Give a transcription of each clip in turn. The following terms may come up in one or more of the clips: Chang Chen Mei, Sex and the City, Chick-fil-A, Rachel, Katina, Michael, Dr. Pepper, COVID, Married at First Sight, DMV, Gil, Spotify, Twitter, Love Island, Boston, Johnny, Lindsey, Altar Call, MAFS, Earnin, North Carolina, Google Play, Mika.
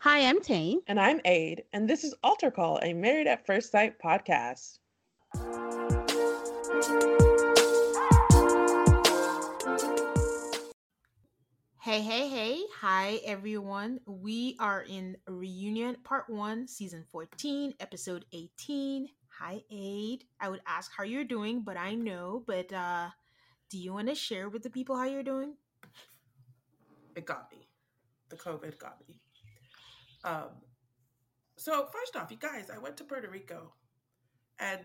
Hi, I'm Tane. And I'm Aid. And this is Altar Call, a Married at First Sight podcast. Hey, hey, hey. Hi, everyone. We are in Reunion Part 1, Season 14, Episode 18. Hi, Aid. I would ask how you're doing, but I know. But do you want to share with the people how you're doing? It got me. The COVID got me. So first off, you guys, I went to Puerto Rico, and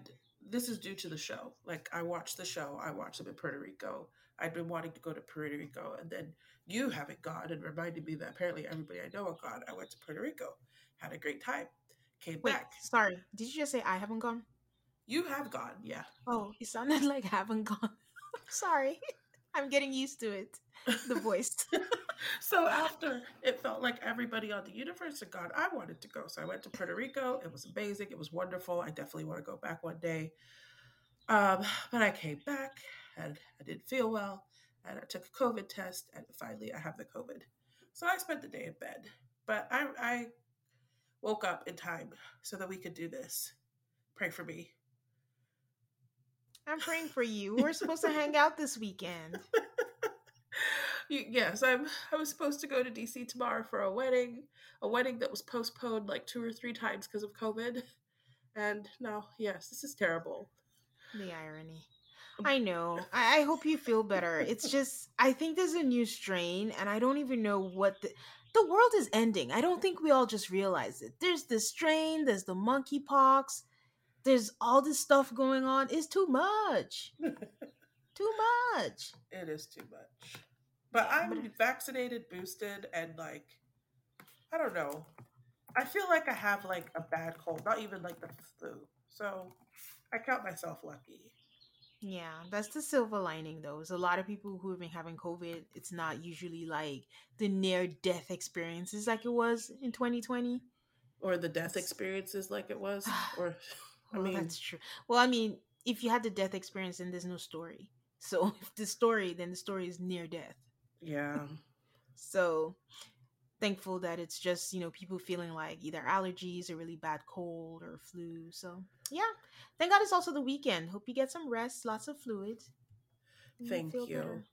this is due to the show. Like, I watched the show. I watched them in Puerto Rico. I'd been wanting to go to Puerto Rico, and then you haven't gone and reminded me that apparently everybody I know had gone. I went to Puerto Rico, had a great time, came back. Sorry, did you just say I haven't gone? You have gone, yeah. Oh, it sounded like haven't gone. Sorry. I'm getting used to it, the voice. So after, it felt like everybody on the universe had gone, I wanted to go. So I went to Puerto Rico. It was amazing. It was wonderful. I definitely want to go back one day. But I came back, and I didn't feel well, and I took a COVID test, and finally I have the COVID. So I spent the day in bed. But I woke up in time so that we could do this. Pray for me. I'm praying for you. We're supposed to hang out this weekend. Yes, I was supposed to go to DC tomorrow for a wedding that was postponed like 2 or 3 times because of COVID. And no, yes, this is terrible. The irony. I know. I hope you feel better. It's just, I think there's a new strain, and I don't even know what the world is ending. I don't think we all just realize it. There's this strain. There's the monkeypox. There's all this stuff going on. It's too much. Too much. It is too much. But yeah, I'm vaccinated, boosted, and like, I don't know. I feel like I have like a bad cold, not even like the flu. So I count myself lucky. Yeah, that's the silver lining though. Is a lot of people who have been having COVID, it's not usually like the near-death experiences like it was in 2020. Or the death experiences like it was. Or... Well, I mean, that's true. Well, I mean, if you had the death experience, then there's no story. So if the story, then the story is near death. Yeah. So thankful that it's just, you know, people feeling like either allergies or really bad cold or flu. So yeah, thank God it's also the weekend. Hope you get some rest, lots of fluid. Thank you. Better.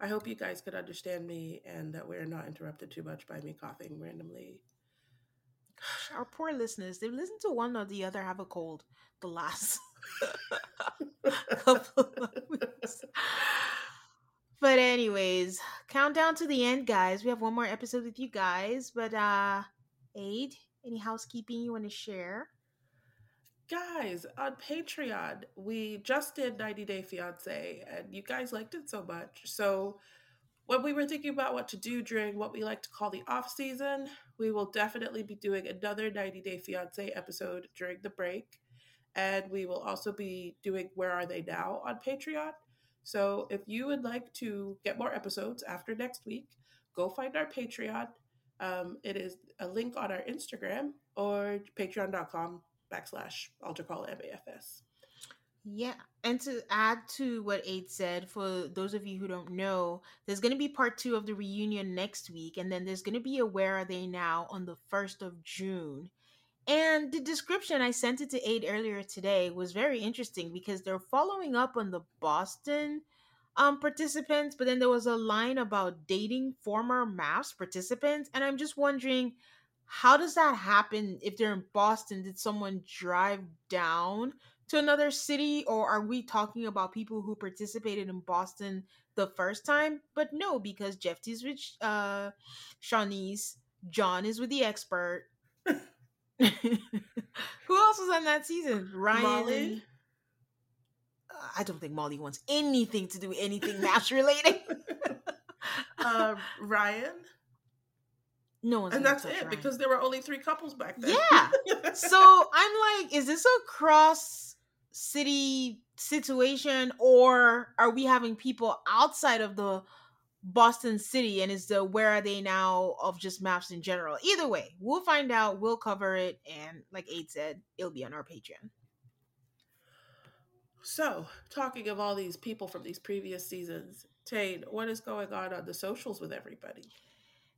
I hope you guys could understand me and that we're not interrupted too much by me coughing randomly. Our poor listeners, they've listened to one or the other have a cold the last couple of weeks. But anyways, countdown to the end, guys. We have one more episode with you guys. But Aid, any housekeeping you want to share? Guys, on Patreon, we just did 90 Day Fiancé, and you guys liked it so much. So when we were thinking about what to do during what we like to call the off season, we will definitely be doing another 90 Day Fiancé episode during the break. And we will also be doing Where Are They Now on Patreon. So if you would like to get more episodes after next week, go find our Patreon. It is a link on our Instagram or patreon.com/AltarCallMAFS. Yeah. And to add to what Aid said, for those of you who don't know, there's going to be part 2 of the reunion next week. And then there's going to be a Where Are They Now on the 1st of June. And the description, I sent it to Aid earlier today, was very interesting because they're following up on the Boston participants. But then there was a line about dating former MAFS participants. And I'm just wondering, how does that happen if they're in Boston? Did someone drive down to another city, or are we talking about people who participated in Boston the first time? But no, because Jeff is with Shawnee's, John is with the expert. Who else was on that season? Ryan. Molly? I don't think Molly wants anything to do anything match related. Ryan. No one's. And that's it, Ryan, because there were only 3 couples back then. Yeah. So I'm like, is this a cross city situation, or are we having people outside of the Boston city, and is the Where Are They Now of just MAFS in general? Either way, we'll find out, we'll cover it, and like Aid said, it'll be on our Patreon. So, talking of all these people from these previous seasons, Tane, what is going on the socials with everybody?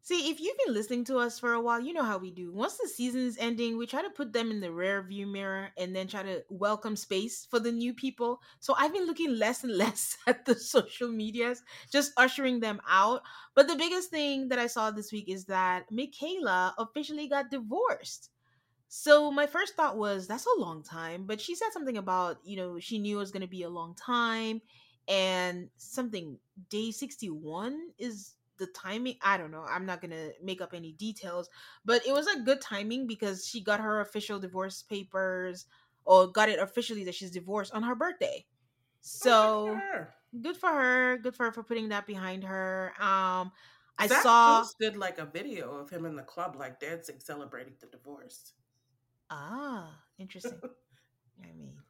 See, if you've been listening to us for a while, you know how we do. Once the season's ending, we try to put them in the rearview mirror and then try to welcome space for the new people. So I've been looking less and less at the social medias, just ushering them out. But the biggest thing that I saw this week is that Michaela officially got divorced. So my first thought was, that's a long time. But she said something about, you know, she knew it was going to be a long time, and something day 61 is... the timing, I don't know, I'm not gonna make up any details, but it was a good timing because she got her official divorce papers, or got it officially that she's divorced, on her birthday. So good for her for putting that behind her. I Zach posted like a video of him in the club like dancing, celebrating the divorce. Interesting. I mean,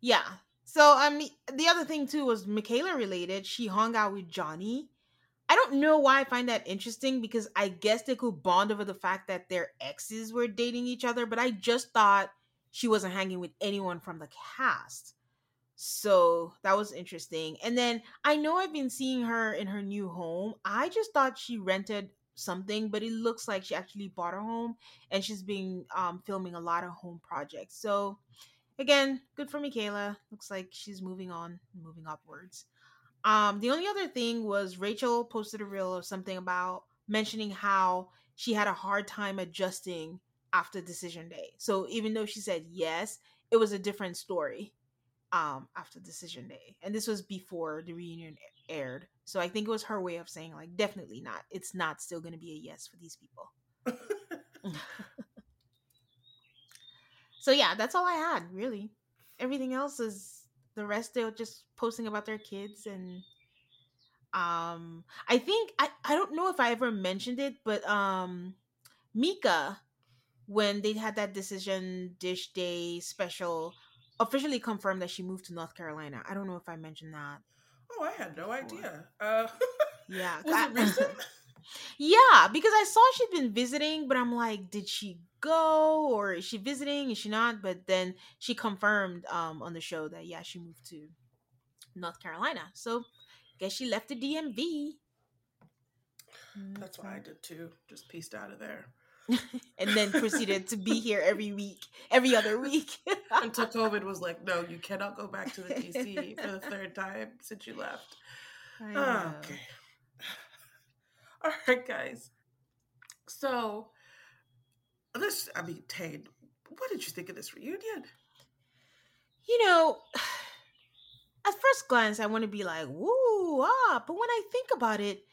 yeah. So the other thing too was Michaela related. She hung out with Johnny. I don't know why I find that interesting, because I guess they could bond over the fact that their exes were dating each other, but I just thought she wasn't hanging with anyone from the cast. So that was interesting. And then I know I've been seeing her in her new home. I just thought she rented something, but it looks like she actually bought her home, and she's been filming a lot of home projects. So again, good for Michaela. Looks like she's moving on, moving upwards. The only other thing was Rachel posted a reel of something about mentioning how she had a hard time adjusting after decision day. So even though she said yes, it was a different story after decision day. And this was before the reunion aired. So I think it was her way of saying, like, definitely not. It's not still going to be a yes for these people. So yeah, that's all I had, really. Everything else is... the rest, they're just posting about their kids. And I think, I don't know if I ever mentioned it, but Mika, when they had that decision dish day special, officially confirmed that she moved to North Carolina. I don't know if I mentioned that. Oh, I had no idea. Yeah. Was it recent? Yeah, because I saw she'd been visiting, but I'm like, did she go, or is she visiting, is she not? But then she confirmed on the show that yeah, she moved to North Carolina. So guess she left the DMV. That's what I did too, just pieced out of there. And then proceeded to be here every other week until COVID was like, no, you cannot go back to the DC for the 3rd time since you left. Okay. All right, guys. So Tane, what did you think of this reunion? You know, at first glance, I want to be like, woo, ah. But when I think about it,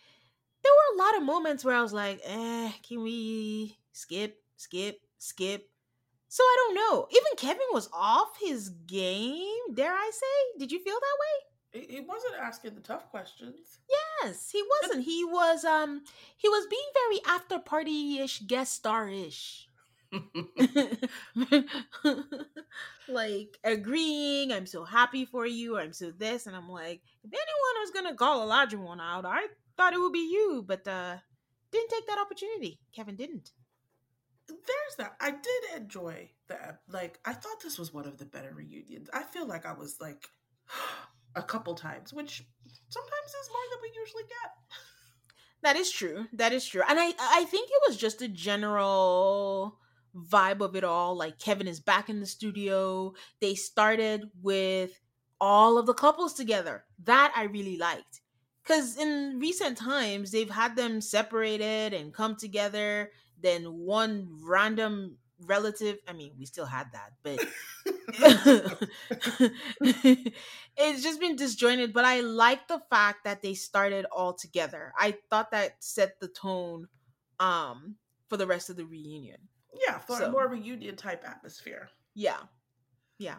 there were a lot of moments where I was like, can we skip? So I don't know. Even Kevin was off his game, dare I say. Did you feel that way? He wasn't asking the tough questions. Yes, he wasn't. He was being very after-party-ish, guest star-ish. Like agreeing, I'm so happy for you, I'm so this, and I'm like, if anyone was gonna call Olajuwon out, I thought it would be you, but didn't take that opportunity. Kevin didn't. There's that. I did enjoy the, like, I thought this was one of the better reunions. I feel like I was like a couple times, which sometimes is more than we usually get. That is true. That is true. And I think it was just a general vibe of it all. Like, Kevin is back in the studio. They started with all of the couples together. That I really liked. Because in recent times, they've had them separated and come together. Then one random relative, I mean, we still had that, but it's just been disjointed. But I like the fact that they started all together. I thought that set the tone for the rest of the reunion. Yeah, for a more reunion type atmosphere. Yeah, yeah.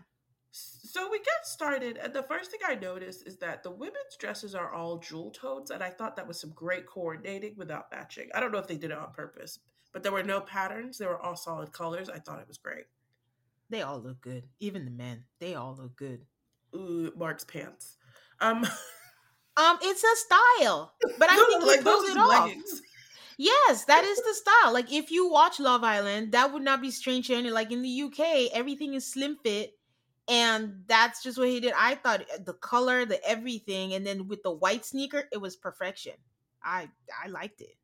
So we get started, and the first thing I noticed is that the women's dresses are all jewel tones, and I thought that was some great coordinating without matching. I don't know if they did it on purpose, but there were no patterns. They were all solid colors. I thought it was great. They all look good. Even the men. They all look good. Ooh, Mark's pants. It's a style, but I think like those it leggings. Off. Yes, that is the style. Like, if you watch Love Island, that would not be strange to any. Like, in the UK, everything is slim fit. And that's just what he did. I thought the color, the everything, and then with the white sneaker, it was perfection. I liked it.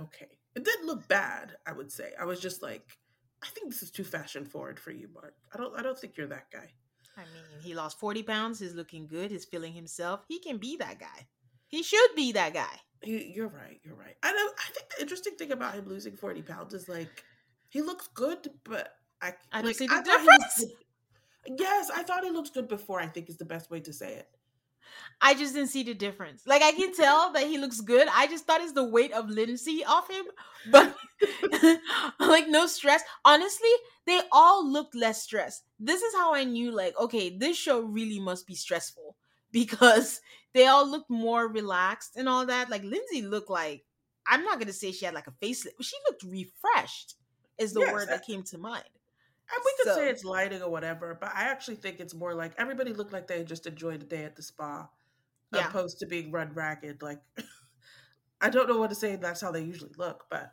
Okay. It didn't look bad, I would say. I was just like, I think this is too fashion forward for you, Mark. I don't think you're that guy. I mean, he lost 40 pounds. He's looking good. He's feeling himself. He can be that guy. He should be that guy. You're right. You're right. I think the interesting thing about him losing 40 pounds is, like, he looks good, but I don't see the difference. Yes, I thought he looked good before, I think is the best way to say it. I just didn't see the difference. Like, I can tell that he looks good. I just thought it's the weight of Lindsey off him. But, like, no stress. Honestly, they all looked less stressed. This is how I knew, like, okay, this show really must be stressful. Because they all looked more relaxed and all that. Like, Lindsey looked like, I'm not going to say she had, like, a facelift. But she looked refreshed is the word that came to mind. And we could say it's lighting or whatever, but I actually think it's more like everybody looked like they just enjoyed the day at the spa, opposed to being run ragged. Like, I don't know what to say. That's how they usually look, but.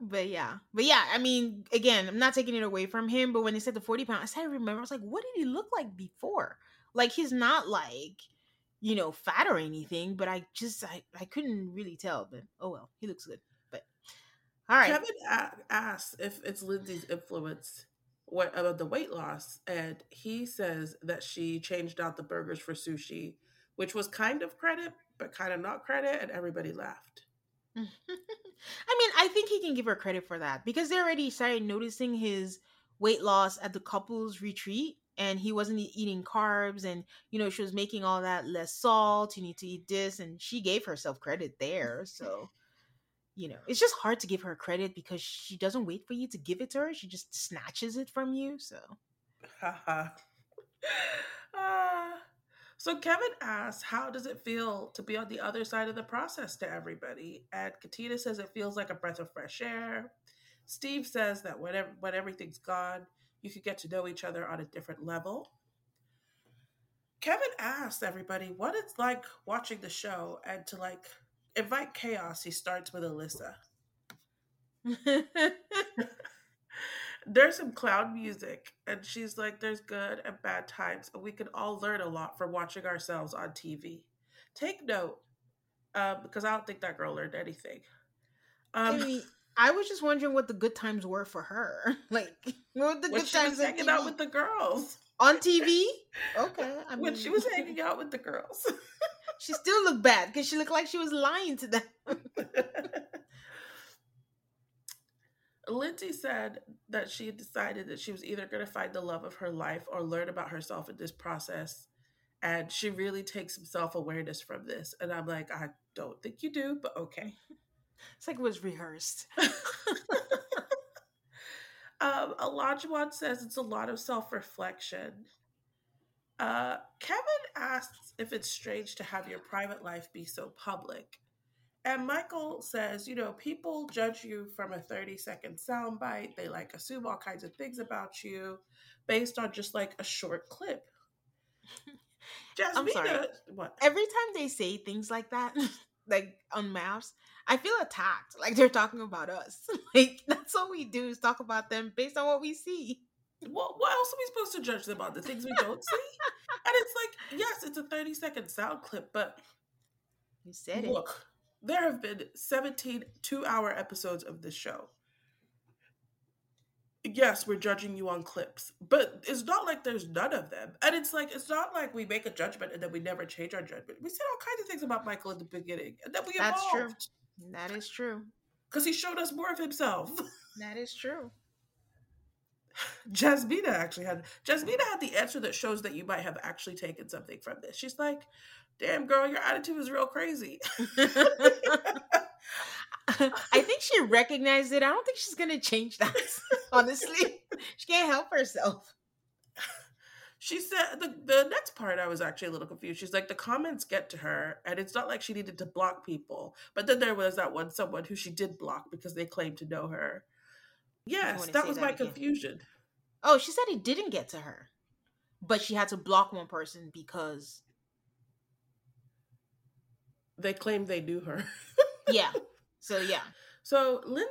But yeah. I mean, again, I'm not taking it away from him. But when they said the 40 pounds, I started remembering. I was like, what did he look like before? Like, he's not like, you know, fat or anything. But I just, I couldn't really tell. But oh well, he looks good. All right. Kevin asks if it's Lindsey's influence about the weight loss, and he says that she changed out the burgers for sushi, which was kind of credit, but kind of not credit, and everybody laughed. I mean, I think he can give her credit for that, because they already started noticing his weight loss at the couple's retreat, and he wasn't eating carbs, and, you know, she was making all that less salt, you need to eat this, and she gave herself credit there, so... You know, it's just hard to give her credit because she doesn't wait for you to give it to her. She just snatches it from you, so. So Kevin asks, how does it feel to be on the other side of the process to everybody? And Katina says it feels like a breath of fresh air. Steve says that when everything's gone, you could get to know each other on a different level. Kevin asks everybody what it's like watching the show and to, like, invite chaos. He starts with Alyssa. There's some clown music, and she's like, there's good and bad times, but we can all learn a lot from watching ourselves on TV. Take note, because I don't think that girl learned anything. I was just wondering what the good times were for her. Like, what were the good times? Hanging out with the girls. On TV? Okay. I mean... When she was hanging out with the girls. She still looked bad because she looked like she was lying to them. Lindsey said that she had decided that she was either going to find the love of her life or learn about herself in this process. And she really takes some self-awareness from this. And I'm like, I don't think you do, but okay. It's like it was rehearsed. Olajuwon says it's a lot of self-reflection. Kevin asks if it's strange to have your private life be so public. And Michael says, you know, people judge you from a 30-second soundbite. They, like, assume all kinds of things about you based on just, like, a short clip. Jasmina, I'm sorry. What? Every time they say things like that, like on maps, I feel attacked. Like they're talking about us. Like that's all we do is talk about them based on what we see. What else are we supposed to judge them on? The things we don't see? And it's like, yes, it's a 30-second sound clip, but you said look, it. There have been 17 two-hour episodes of this show. Yes, we're judging you on clips, but it's not like there's none of them. And it's like, it's not like we make a judgment and then we never change our judgment. We said all kinds of things about Michael at the beginning, and then we evolved. That's true. That is true. Because he showed us more of himself. That is true. Jasmina had the answer that shows that you might have actually taken something from this. She's like, damn girl, your attitude is real crazy. I think she recognized it. I don't think she's gonna change that. Honestly, she can't help herself. She said the next part I was actually a little confused. She's like, the comments get to her, and it's not like she needed to block people, but then there was that one someone who she did block because they claimed to know her. Yes, that was that my again. Confusion. Oh, she said it didn't get to her, but she had to block one person because they claimed they knew her. Yeah. So, yeah. So, Lindsey...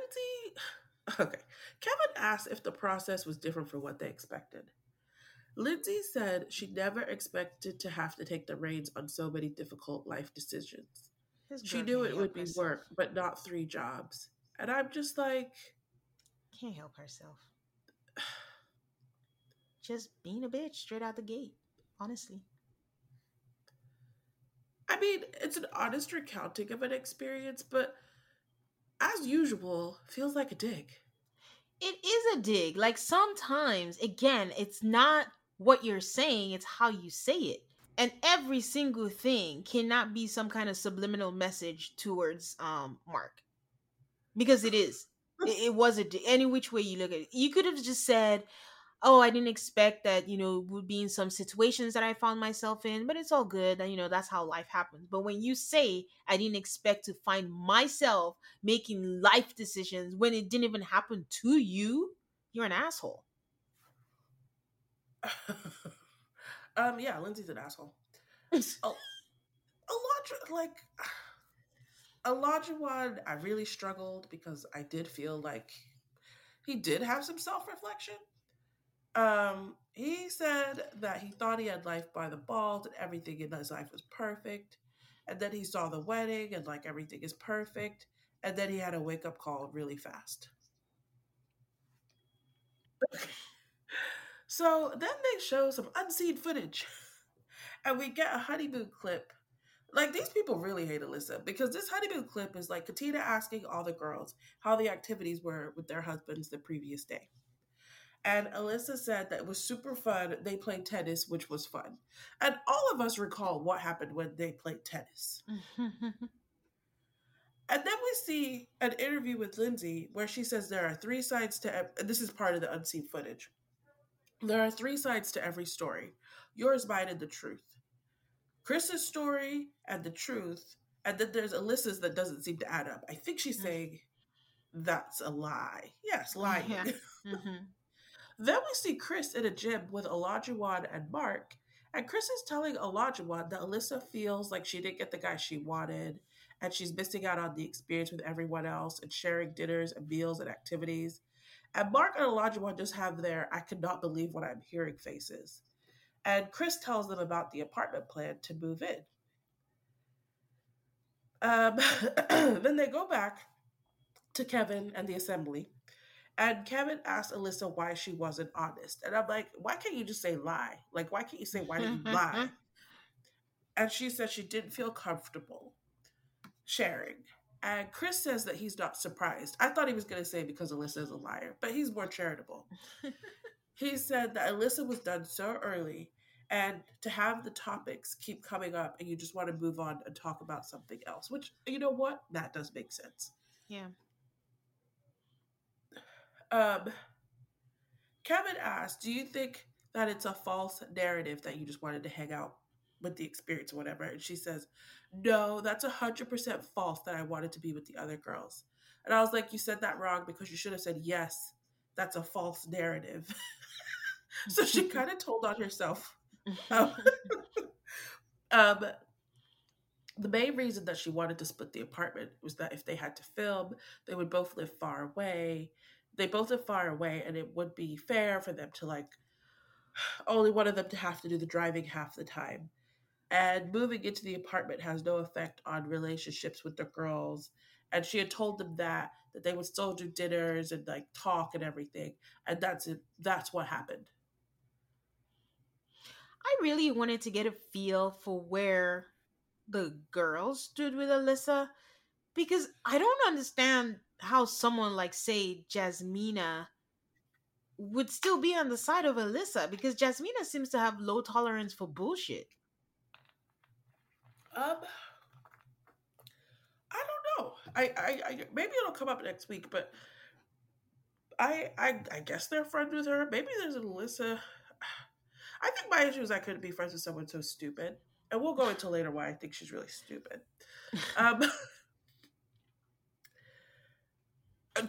Okay. Kevin asked if the process was different from what they expected. Lindsey said she never expected to have to take the reins on so many difficult life decisions. She knew it would be work, but not 3 jobs. And I'm just like... Can't help herself. Just being a bitch straight out the gate, honestly. I mean, it's an honest recounting of an experience, but... as usual, feels like a dig. It is a dig. Like sometimes, again, it's not what you're saying, it's how you say it. And every single thing cannot be some kind of subliminal message towards Mark. Because it is. It was a dig. Any which way you look at it. You could have just said, oh, I didn't expect that, you know, would be in some situations that I found myself in, but it's all good. And, you know, that's how life happens. But when you say, I didn't expect to find myself making life decisions when it didn't even happen to you, you're an asshole. Yeah, Lindsey's an asshole. Olajuwon, I really struggled because I did feel like he did have some self-reflection. He said that he thought he had life by the balls and everything in his life was perfect. And then he saw the wedding and like everything is perfect. And then he had a wake up call really fast. So then they show some unseen footage and we get a honeymoon clip. Like these people really hate Alyssa because this honeymoon clip is like Katina asking all the girls how the activities were with their husbands the previous day. And Alyssa said that it was super fun. They played tennis, which was fun. And all of us recall what happened when they played tennis. And then we see an interview with Lindsey where she says there are 3 sides to... This is part of the unseen footage. There are 3 sides to every story. Yours, mine, and the truth. Chris's story and the truth. And then there's Alyssa's that doesn't seem to add up. I think she's saying, that's a lie. Yes, lying. Yeah. Mm-hmm. Then we see Chris in a gym with Olajuwon and Mark, and Chris is telling Olajuwon that Alyssa feels like she didn't get the guy she wanted, and she's missing out on the experience with everyone else and sharing dinners and meals and activities. And Mark and Olajuwon just have their I cannot believe what I'm hearing faces. And Chris tells them about the apartment plan to move in. Then they go back to Kevin and the assembly. And Kevin asked Alyssa why she wasn't honest. And I'm like, why can't you just say lie? Like, why can't you say, why did you lie? And she said she didn't feel comfortable sharing. And Chris says that he's not surprised. I thought he was going to say because Alyssa is a liar, but he's more charitable. He said that Alyssa was done so early and to have the topics keep coming up and you just want to move on and talk about something else, which, you know what? That does make sense. Yeah. Kevin asked, do you think that it's a false narrative that you just wanted to hang out with the experience or whatever? And she says, no, that's 100% false that I wanted to be with the other girls. And I was like, you said that wrong because you should have said, yes, that's a false narrative. So she kind of told on herself. The main reason that she wanted to split the apartment was that if they had to film, they would both live far away. They both live far away, and it would be fair for them to, like, only one of them to have to do the driving half the time. And moving into the apartment has no effect on relationships with the girls. And she had told them that they would still do dinners and, like, talk and everything. And that's it. That's what happened. I really wanted to get a feel for where the girls stood with Alyssa, because I don't understand how someone like, say, Jasmina would still be on the side of Alyssa, because Jasmina seems to have low tolerance for bullshit. I don't know. I maybe it'll come up next week, but I guess they're friends with her. Maybe there's an Alyssa. I think my issue is I couldn't be friends with someone so stupid. And we'll go into later why I think she's really stupid.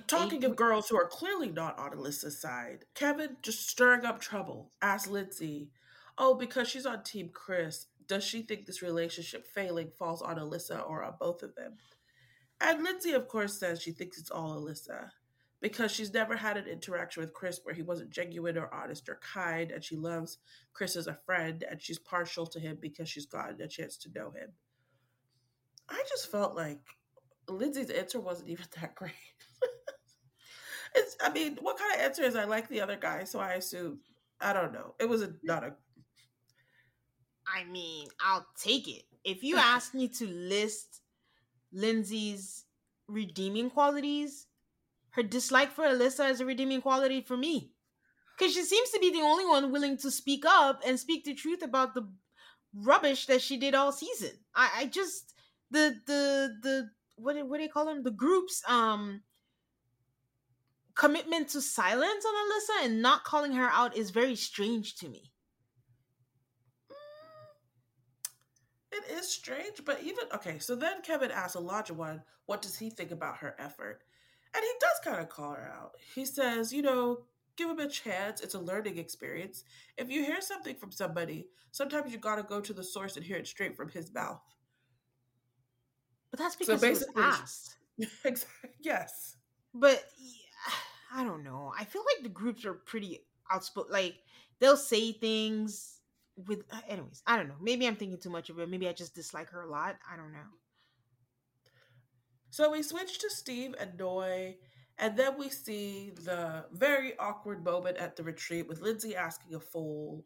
Talking of girls who are clearly not on Alyssa's side, Kevin just stirring up trouble. Asked Lindsey, because she's on Team Chris, does she think this relationship failing falls on Alyssa or on both of them? And Lindsey, of course, says she thinks it's all Alyssa, because she's never had an interaction with Chris where he wasn't genuine or honest or kind, and she loves Chris as a friend, and she's partial to him because she's gotten a chance to know him. I just felt like Lindsey's answer wasn't even that great. What kind of answer is I like the other guy, so I assume, I don't know. It was I'll take it. If you ask me to list Lindsey's redeeming qualities, her dislike for Alyssa is a redeeming quality for me, because she seems to be the only one willing to speak up and speak the truth about the rubbish that she did all season. I just what do you call them? The group's commitment to silence on Alyssa and not calling her out is very strange to me. It is strange, but so then Kevin asks Olajuwon, what does he think about her effort? And he does kind of call her out. He says, give him a chance. It's a learning experience. If you hear something from somebody, sometimes you got to go to the source and hear it straight from his mouth. But that's because he was asked. Yes. But I don't know. I feel like the groups are pretty outspoken. Like, they'll say things with... anyways, I don't know. Maybe I'm thinking too much of it. Maybe I just dislike her a lot. I don't know. So we switch to Steve and Noi, and then we see the very awkward moment at the retreat with Lindsey acting a fool,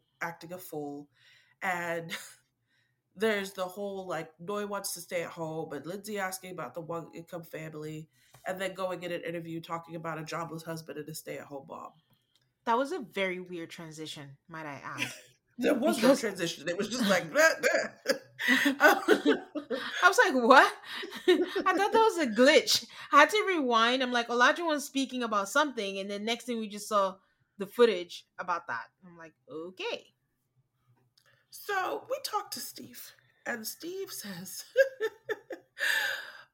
and there's the whole, Noi wants to stay at home, and Lindsey asking about the one-income family, and then going in an interview talking about a jobless husband and a stay-at-home mom. That was a very weird transition, might I add. There was no transition. It was just like that. I was like, what? I thought that was a glitch. I had to rewind. I'm like, Olajuwon's speaking about something, and then next thing we just saw the footage about that. I'm like, okay. So we talked to Steve, and Steve says,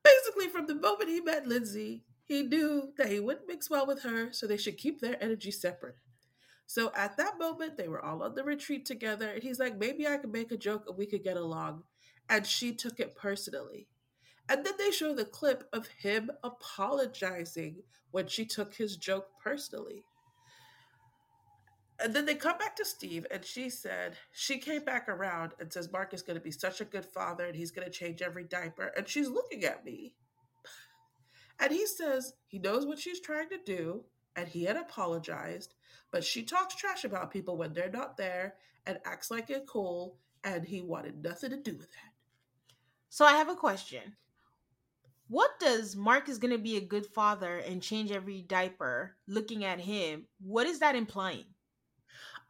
basically from the moment he met Lindsey, he knew that he wouldn't mix well with her, so they should keep their energy separate. So at that moment, they were all on the retreat together, and he's like, maybe I could make a joke and we could get along. And she took it personally. And then they show the clip of him apologizing when she took his joke personally. And then they come back to Steve, and she came back around and says, Mark is going to be such a good father, and he's going to change every diaper. And she's looking at me. And he says he knows what she's trying to do, and he had apologized, but she talks trash about people when they're not there and acts like it's cool, and he wanted nothing to do with that. So I have a question. What does Mark is going to be a good father and change every diaper, looking at him, what is that implying?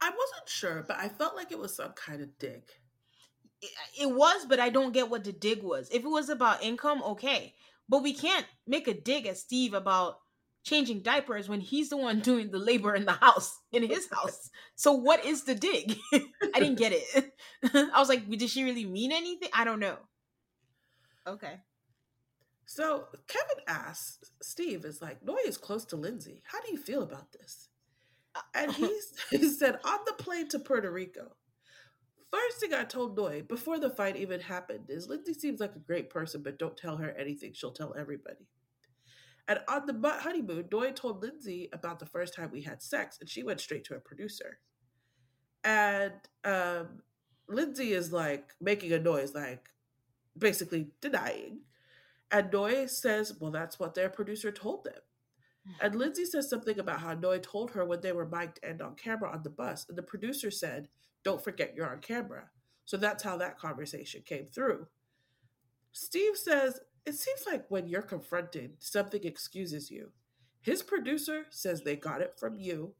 I wasn't sure, but I felt like it was some kind of dig. It was, but I don't get what the dig was. If it was about income, okay. But we can't make a dig at Steve about changing diapers when he's the one doing the labor in his house. So what is the dig? I didn't get it. I was like, did she really mean anything? I don't know. Okay. So Kevin asks, Steve is like, Noi is close to Lindsey. How do you feel about this? And he said, on the plane to Puerto Rico. First thing I told Noi before the fight even happened is Lindsey seems like a great person, but don't tell her anything. She'll tell everybody. And on the honeymoon, Noi told Lindsey about the first time we had sex, and she went straight to a producer. And Lindsey is like making a noise, like basically denying. And Noi says, well, that's what their producer told them. And Lindsey says something about how Noi told her when they were mic'd and on camera on the bus. And the producer said, don't forget you're on camera. So that's how that conversation came through. Steve says, it seems like when you're confronted, something excuses you. His producer says they got it from you.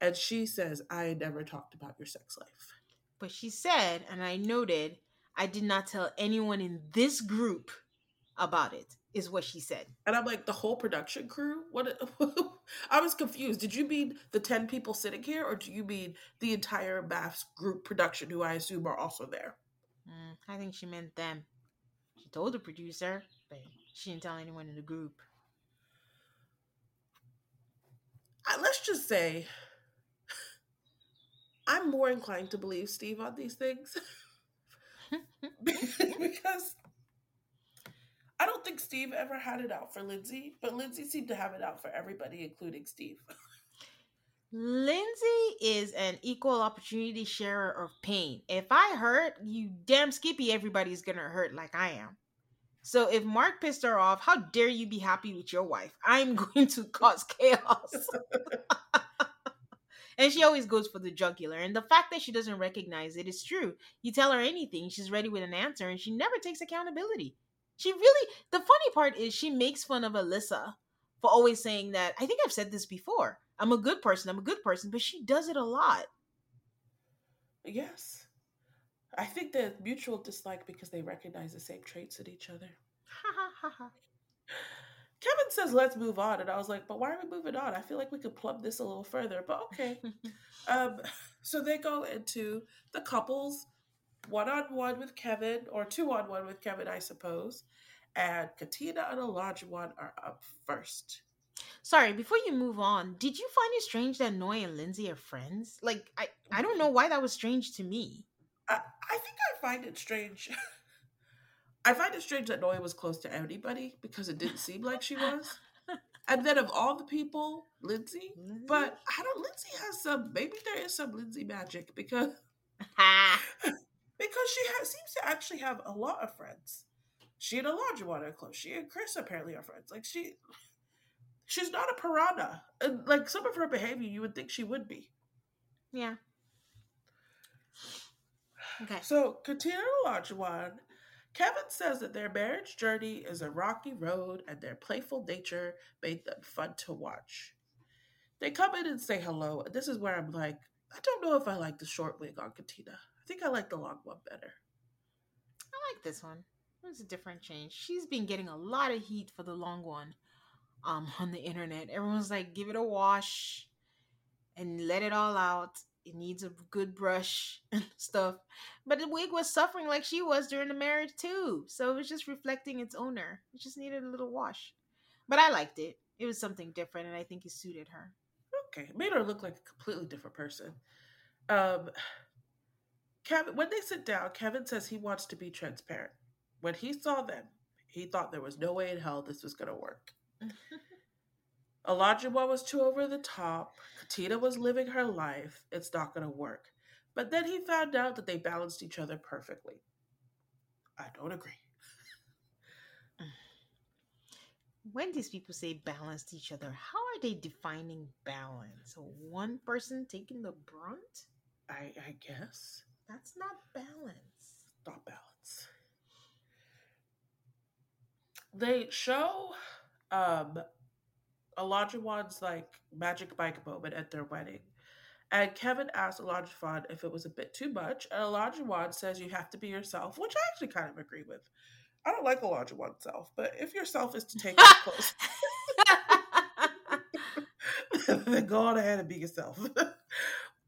And she says, I never talked about your sex life. But she said, and I noted, I did not tell anyone in this group about it, is what she said. And I'm like, the whole production crew? What? I was confused. Did you mean the 10 people sitting here, or do you mean the entire MAFS group production, who I assume are also there? I think she meant them. She told the producer, but she didn't tell anyone in the group. Let's just say, I'm more inclined to believe Steve on these things. Because I don't think Steve ever had it out for Lindsey, but Lindsey seemed to have it out for everybody, including Steve. Lindsey is an equal opportunity sharer of pain. If I hurt, you damn skippy, everybody's gonna hurt like I am. So if Mark pissed her off, how dare you be happy with your wife? I'm going to cause chaos. And she always goes for the jugular. And the fact that she doesn't recognize it is true. You tell her anything, she's ready with an answer, and she never takes accountability. She really, the funny part is she makes fun of Alyssa for always saying that, I think I've said this before, I'm a good person, but she does it a lot. Yes. I think there's mutual dislike because they recognize the same traits in each other. Kevin says, let's move on. And I was like, but why are we moving on? I feel like we could plumb this a little further, but okay. So they go into the couples one-on-one with Kevin, or two-on-one with Kevin, I suppose. And Katina and Olajuwon are up first. Sorry, before you move on, did you find it strange that Noi and Lindsey are friends? Like, I don't know why that was strange to me. I think I find it strange. I find it strange that Noi was close to anybody, because it didn't seem like she was. And then of all the people, Lindsey. But Lindsey has some, maybe there is some Lindsey magic, because because she seems to actually have a lot of friends. She and Olajuwon are close. She and Chris apparently are friends. Like she's not a piranha. And like some of her behavior, you would think she would be. Yeah. Okay. So Katina and Olajuwon, Kevin says that their marriage journey is a rocky road and their playful nature made them fun to watch. They come in and say hello. And this is where I'm like, I don't know if I like the short wig on Katina. I think I like the long one better. I like this one. It was a different change. She's been getting a lot of heat for the long one on the internet. Everyone's like, give it a wash and let it all out. It needs a good brush and stuff. But the wig was suffering like she was during the marriage too. So it was just reflecting its owner. It just needed a little wash. But I liked it. It was something different, and I think it suited her. Okay. It made her look like a completely different person. Kevin, when they sit down, Kevin says he wants to be transparent. When he saw them, he thought there was no way in hell this was going to work. Olajuwon was too over the top. Katina was living her life. It's not going to work. But then he found out that they balanced each other perfectly. I don't agree. When these people say balanced each other, how are they defining balance? One person taking the brunt? I guess. That's not balance. Not balance. They show Olajuwon's like magic bike moment at their wedding. And Kevin asked Olajuwon if it was a bit too much. And Olajuwon says you have to be yourself, which I actually kind of agree with. I don't like Olajuwon's self, but if yourself is to take it close, then go on ahead and be yourself.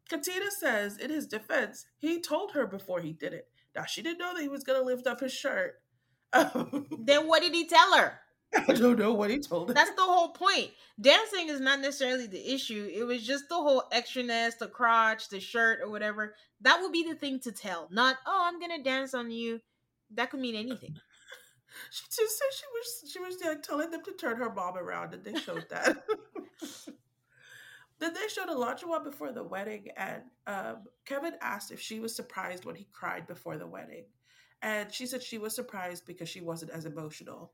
Katina says, in his defense, he told her before he did it. Now, she didn't know that he was going to lift up his shirt. Then what did he tell her? I don't know what he told her. That's the whole point. Dancing is not necessarily the issue. It was just the whole extraness, the crotch, the shirt, or whatever. That would be the thing to tell. Not, oh, I'm gonna dance on you. That could mean anything. She just said she was like telling them to turn her mom around, and they showed that. Then they showed Olajuwon before the wedding, and Kevin asked if she was surprised when he cried before the wedding. And she said she was surprised because she wasn't as emotional.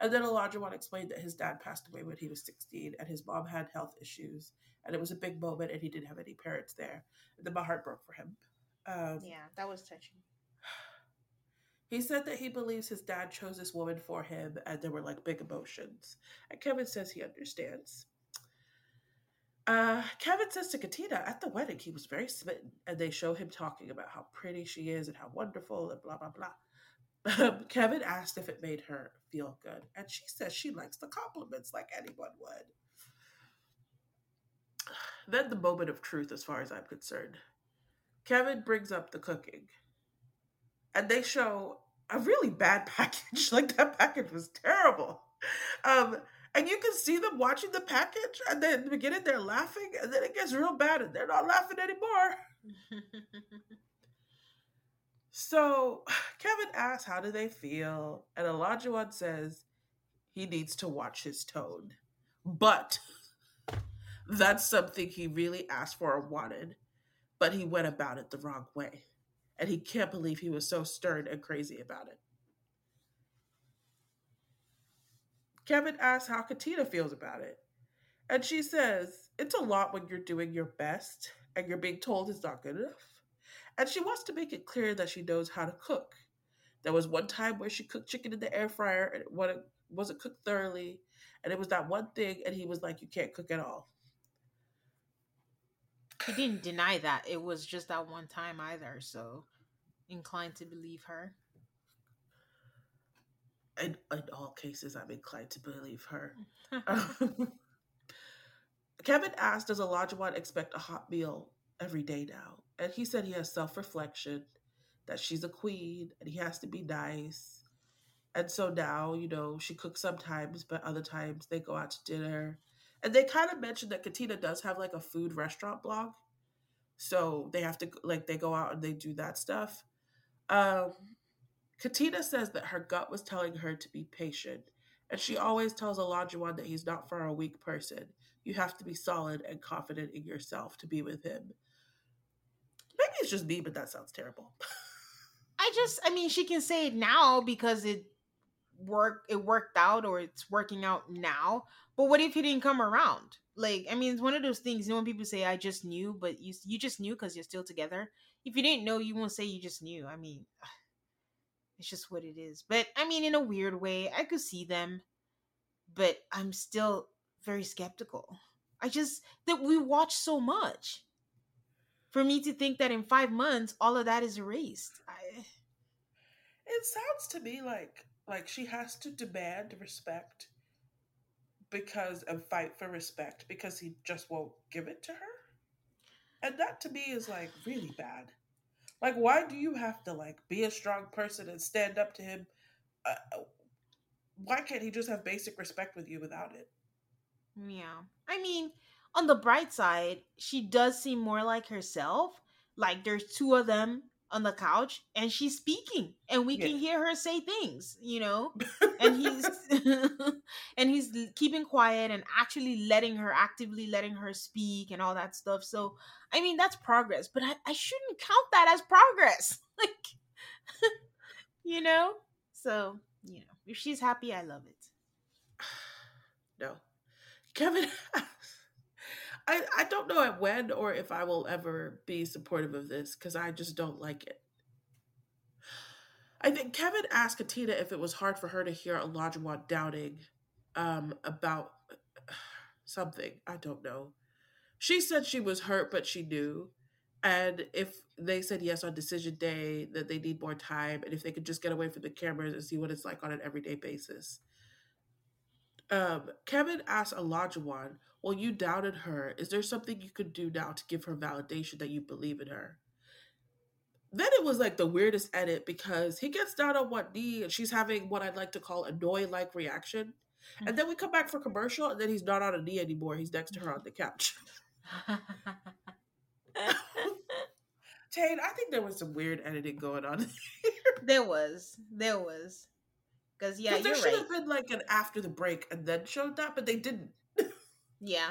And then Olajuwon explained that his dad passed away when he was 16, and his mom had health issues, and it was a big moment, and he didn't have any parents there. And then my heart broke for him. Yeah, that was touching. He said that he believes his dad chose this woman for him, and there were, like, big emotions. And Kevin says he understands. Kevin says to Katina, at the wedding, he was very smitten, and they show him talking about how pretty she is and how wonderful and blah, blah, blah. Kevin asked if it made her feel good, and she says she likes the compliments like anyone would. Then the moment of truth, as far as I'm concerned. Kevin brings up the cooking, and they show a really bad package. Like, that package was terrible. And you can see them watching the package, and then at the beginning they're laughing, and then it gets real bad, and they're not laughing anymore. So Kevin asks, how do they feel? And Olajuwon says he needs to watch his tone. But that's something he really asked for or wanted. But he went about it the wrong way. And he can't believe he was so stern and crazy about it. Kevin asks how Katina feels about it. And she says, it's a lot when you're doing your best and you're being told it's not good enough. And she wants to make it clear that she knows how to cook. There was one time where she cooked chicken in the air fryer and it wasn't cooked thoroughly. And it was that one thing. And he was like, you can't cook at all. He didn't deny that. It was just that one time either. So inclined to believe her. In all cases, I'm inclined to believe her. Kevin asked, does Olajuwon expect a hot meal every day now? And he said he has self-reflection, that she's a queen, and he has to be nice. And so now, you know, she cooks sometimes, but other times they go out to dinner. And they kind of mentioned that Katina does have, like, a food restaurant blog. So they have to, like, they go out and they do that stuff. Katina says that her gut was telling her to be patient. And she always tells Olajuwon that he's not for a weak person. You have to be solid and confident in yourself to be with him. Maybe it's just me, but that sounds terrible. I mean, she can say it now because it worked out or it's working out now. But what if he didn't come around? Like, I mean, it's one of those things, you know, when people say, I just knew, but you just knew because you're still together. If you didn't know, you won't say you just knew. I mean, it's just what it is. But I mean, in a weird way, I could see them, but I'm still very skeptical. That we watch so much. For me to think that in 5 months, all of that is erased. It sounds to me like she has to demand respect and fight for respect because he just won't give it to her. And that to me is like really bad. Like, why do you have to like be a strong person and stand up to him? Why can't he just have basic respect with you without it? Yeah. I mean, on the bright side, she does seem more like herself. Like, there's two of them on the couch, and she's speaking, and we can hear her say things, you know? And he's keeping quiet and actually actively letting her speak and all that stuff. So, I mean, that's progress, but I shouldn't count that as progress. Like, you know? So, you know, if she's happy, I love it. No. Kevin... I don't know at when or if I will ever be supportive of this because I just don't like it. I think Kevin asked Katina if it was hard for her to hear Olajuwon doubting about something. I don't know. She said she was hurt, but she knew. And if they said yes on decision day, that they need more time. And if they could just get away from the cameras and see what it's like on an everyday basis. Kevin asked Olajuwon, well, you doubted her. Is there something you could do now to give her validation that you believe in her? Then it was like the weirdest edit because he gets down on one knee and she's having what I'd like to call a Noi-like reaction. And then we come back for commercial, and then he's not on a knee anymore. He's next to her on the couch. Tane, I think there was some weird editing going on here. There was. Because, yeah, you're right. There should have been, like, an after the break and then showed that, but they didn't. Yeah.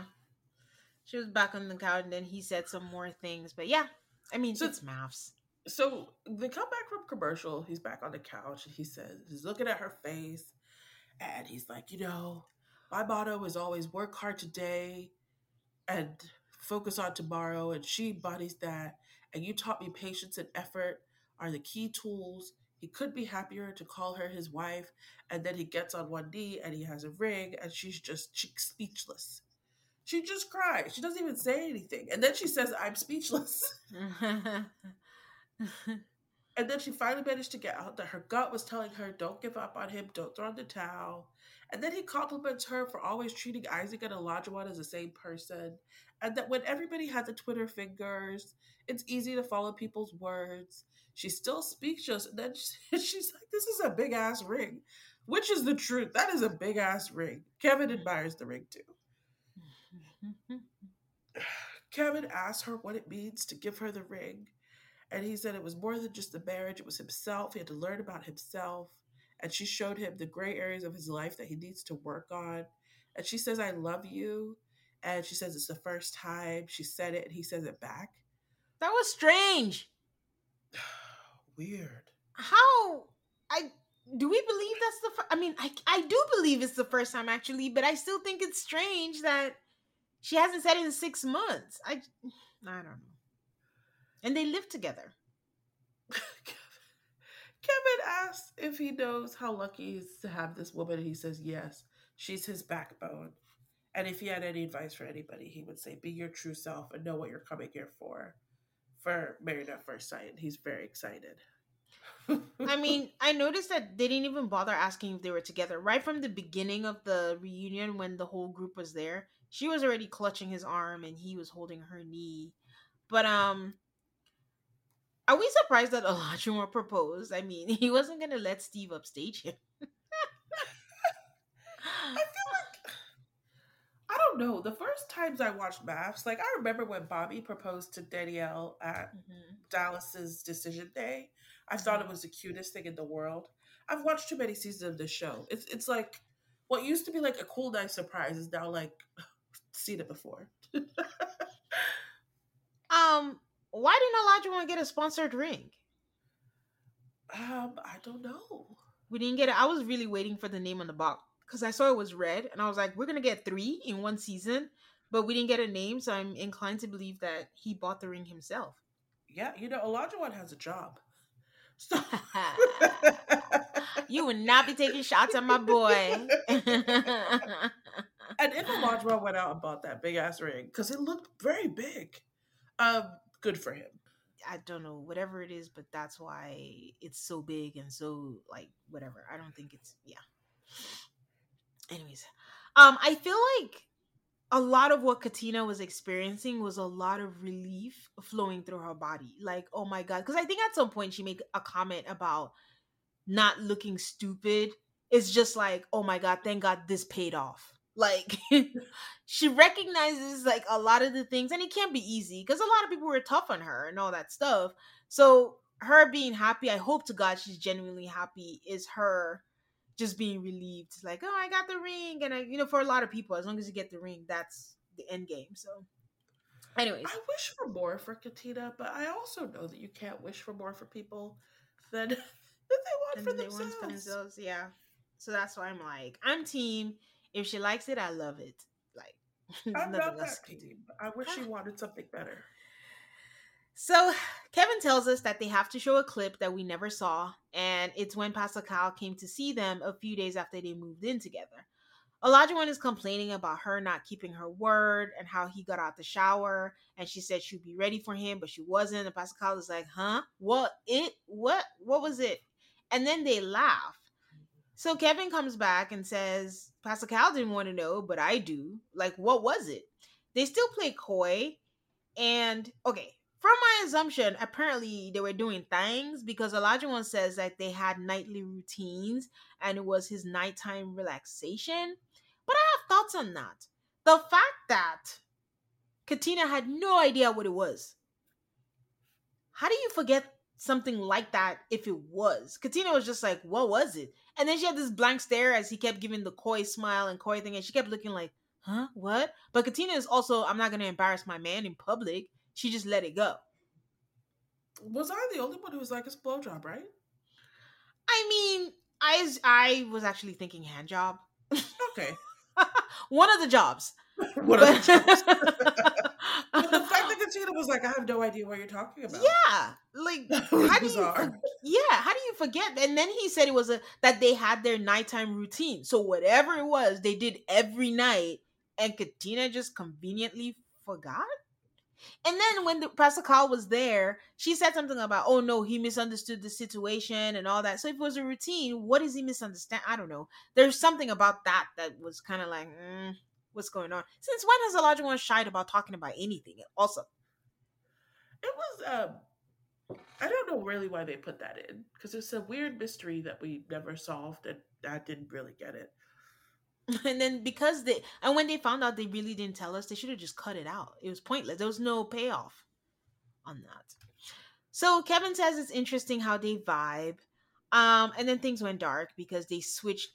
She was back on the couch, and then he said some more things. But, yeah. I mean, so, it's maths. So, they come back from commercial. He's back on the couch, and he says, he's looking at her face, and he's like, you know, my motto is always work hard today and focus on tomorrow, and she embodies that. And you taught me patience and effort are the key tools. He could be happier to call her his wife. And then he gets on one knee and he has a ring, and she's speechless. She just cries. She doesn't even say anything. And then she says, I'm speechless. And then she finally managed to get out that her gut was telling her, don't give up on him. Don't throw in the towel. And then he compliments her for always treating Isaac and Olajuwon as the same person. And that when everybody had the Twitter fingers, it's easy to follow people's words. She's still speechless. And then she's like, this is a big-ass ring. Which is the truth. That is a big-ass ring. Kevin admires the ring, too. Kevin asks her what it means to give her the ring. And he said it was more than just the marriage. It was himself. He had to learn about himself. And she showed him the gray areas of his life that he needs to work on. And she says, I love you. And she says it's the first time she said it, and he says it back. That was strange. Weird. How? Do we believe that's the first? I mean, I do believe it's the first time, actually, but I still think it's strange that she hasn't said it in 6 months. I don't know. And they live together. Kevin asks if he knows how lucky he is to have this woman. He says, yes, she's his backbone. And if he had any advice for anybody, he would say, be your true self and know what you're coming here for Married at First Sight. And he's very excited. I mean, I noticed that they didn't even bother asking if they were together. Right from the beginning of the reunion, when the whole group was there, she was already clutching his arm and he was holding her knee. But, are we surprised that Olajuwon proposed? I mean, he wasn't going to let Steve upstage him. I feel like, I don't know. The first times I watched Mavs, like I remember when Bobby proposed to Danielle at Dallas's decision day. I thought it was the cutest thing in the world. I've watched too many seasons of this show. It's like, what used to be like a cool, nice surprise is now like, seen it before. Why didn't Olajuwon get a sponsored ring? I don't know. We didn't get it. I was really waiting for the name on the box because I saw it was red, and I was like, we're going to get 3 in one season, but we didn't get a name, so I'm inclined to believe that he bought the ring himself. Yeah, you know, Olajuwon has a job. So you would not be taking shots at my boy. And if Olajuwon went out and bought that big-ass ring, because it looked very big, good for him. I don't know, whatever it is, but that's why it's so big and so, like, whatever. I don't think it's, yeah. Anyways, I feel like a lot of what Katina was experiencing was a lot of relief flowing through her body. Like, oh my God. Because I think at some point she made a comment about not looking stupid. It's just like, oh my God, thank God this paid off. Like, she recognizes, like, a lot of the things, and it can't be easy because a lot of people were tough on her and all that stuff. So her being happy, I hope to God she's genuinely happy, is her just being relieved. Like, oh, I got the ring. And, I, you know, for a lot of people, as long as you get the ring, that's the end game. So anyways. I wish for more for Katina, but I also know that you can't wish for more for people than they want for themselves. Yeah. So that's why I'm like, I'm team. If she likes it, I love it. Like, I'm not that team. I wish she wanted something better. So Kevin tells us that they have to show a clip that we never saw, and it's when Pastor Cal came to see them a few days after they moved in together. Olajuwon is complaining about her not keeping her word and how he got out the shower, and she said she'd be ready for him, but she wasn't. And Pastor Cal is like, "Huh? What was it?" And then they laugh. So Kevin comes back and says, Pastor Cal didn't want to know, but I do. Like, what was it? They still play coy. And, okay, from my assumption, apparently they were doing things because Olajuwon says that they had nightly routines and it was his nighttime relaxation. thoughts on that? The fact that Katina had no idea what it was. How do you forget something like that if it was? Katina was just like, what was it? And then she had this blank stare as he kept giving the coy smile and coy thing. And she kept looking like, huh, what? But Katina is also, I'm not going to embarrass my man in public. She just let it go. Was I the only one who was like, it's a blowjob, right? I mean, I was actually thinking hand job. Okay. One of the jobs. But the fact that Katina was like, I have no idea what you're talking about. Yeah. Like, how do you forget? And then he said it was that they had their nighttime routine. So whatever it was, they did every night. And Katina just conveniently forgot. And then when Pastor Cal was there, she said something about, oh no, he misunderstood the situation and all that. So if it was a routine, what does he misunderstand? I don't know. There's something about that was kind of like, what's going on? Since when has Olajuwon shied about talking about anything? Also, it was, I don't know really why they put that in, because it's a weird mystery that we never solved, and I didn't really get it. And then when they found out they really didn't tell us, they should have just cut it out. It was pointless. There was no payoff on that. So Kevin says it's interesting how they vibe. And then things went dark because they switched.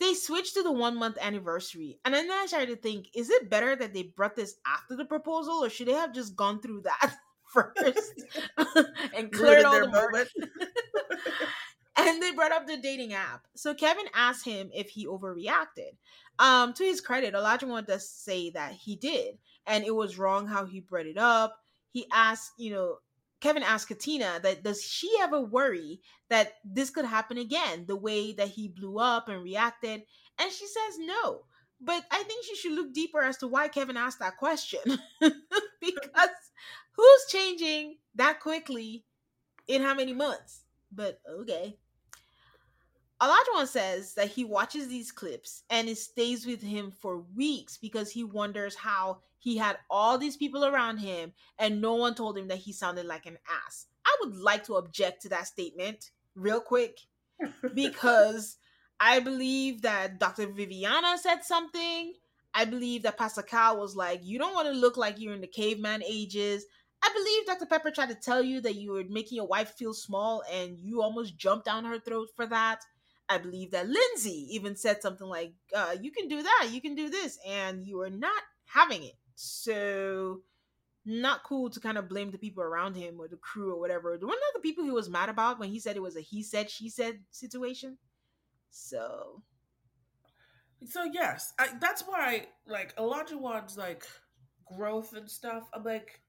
They switched to the 1 month anniversary. And then I started to think, is it better that they brought this after the proposal, or should they have just gone through that first and cleared all the moment? And they brought up the dating app. So Kevin asked him if he overreacted. To his credit, Olajuwon does say that he did. And it was wrong how he brought it up. He asked, Kevin asked Katina that does she ever worry that this could happen again, the way that he blew up and reacted? And she says no. But I think she should look deeper as to why Kevin asked that question. Because who's changing that quickly in how many months? But okay. Olajuwon says that he watches these clips and it stays with him for weeks because he wonders how he had all these people around him and no one told him that he sounded like an ass. I would like to object to that statement real quick because I believe that Dr. Viviana said something. I believe that Pastor Cal was like, you don't want to look like you're in the caveman ages. I believe Dr. Pepper tried to tell you that you were making your wife feel small and you almost jumped down her throat for that. I believe that Lindsey even said something like, you can do that, you can do this, and you are not having it. So not cool to kind of blame the people around him or the crew or whatever. One of the people he was mad about when he said it was a he said, she said situation. So yes, that's why like Olajuwon's like growth and stuff, I'm like,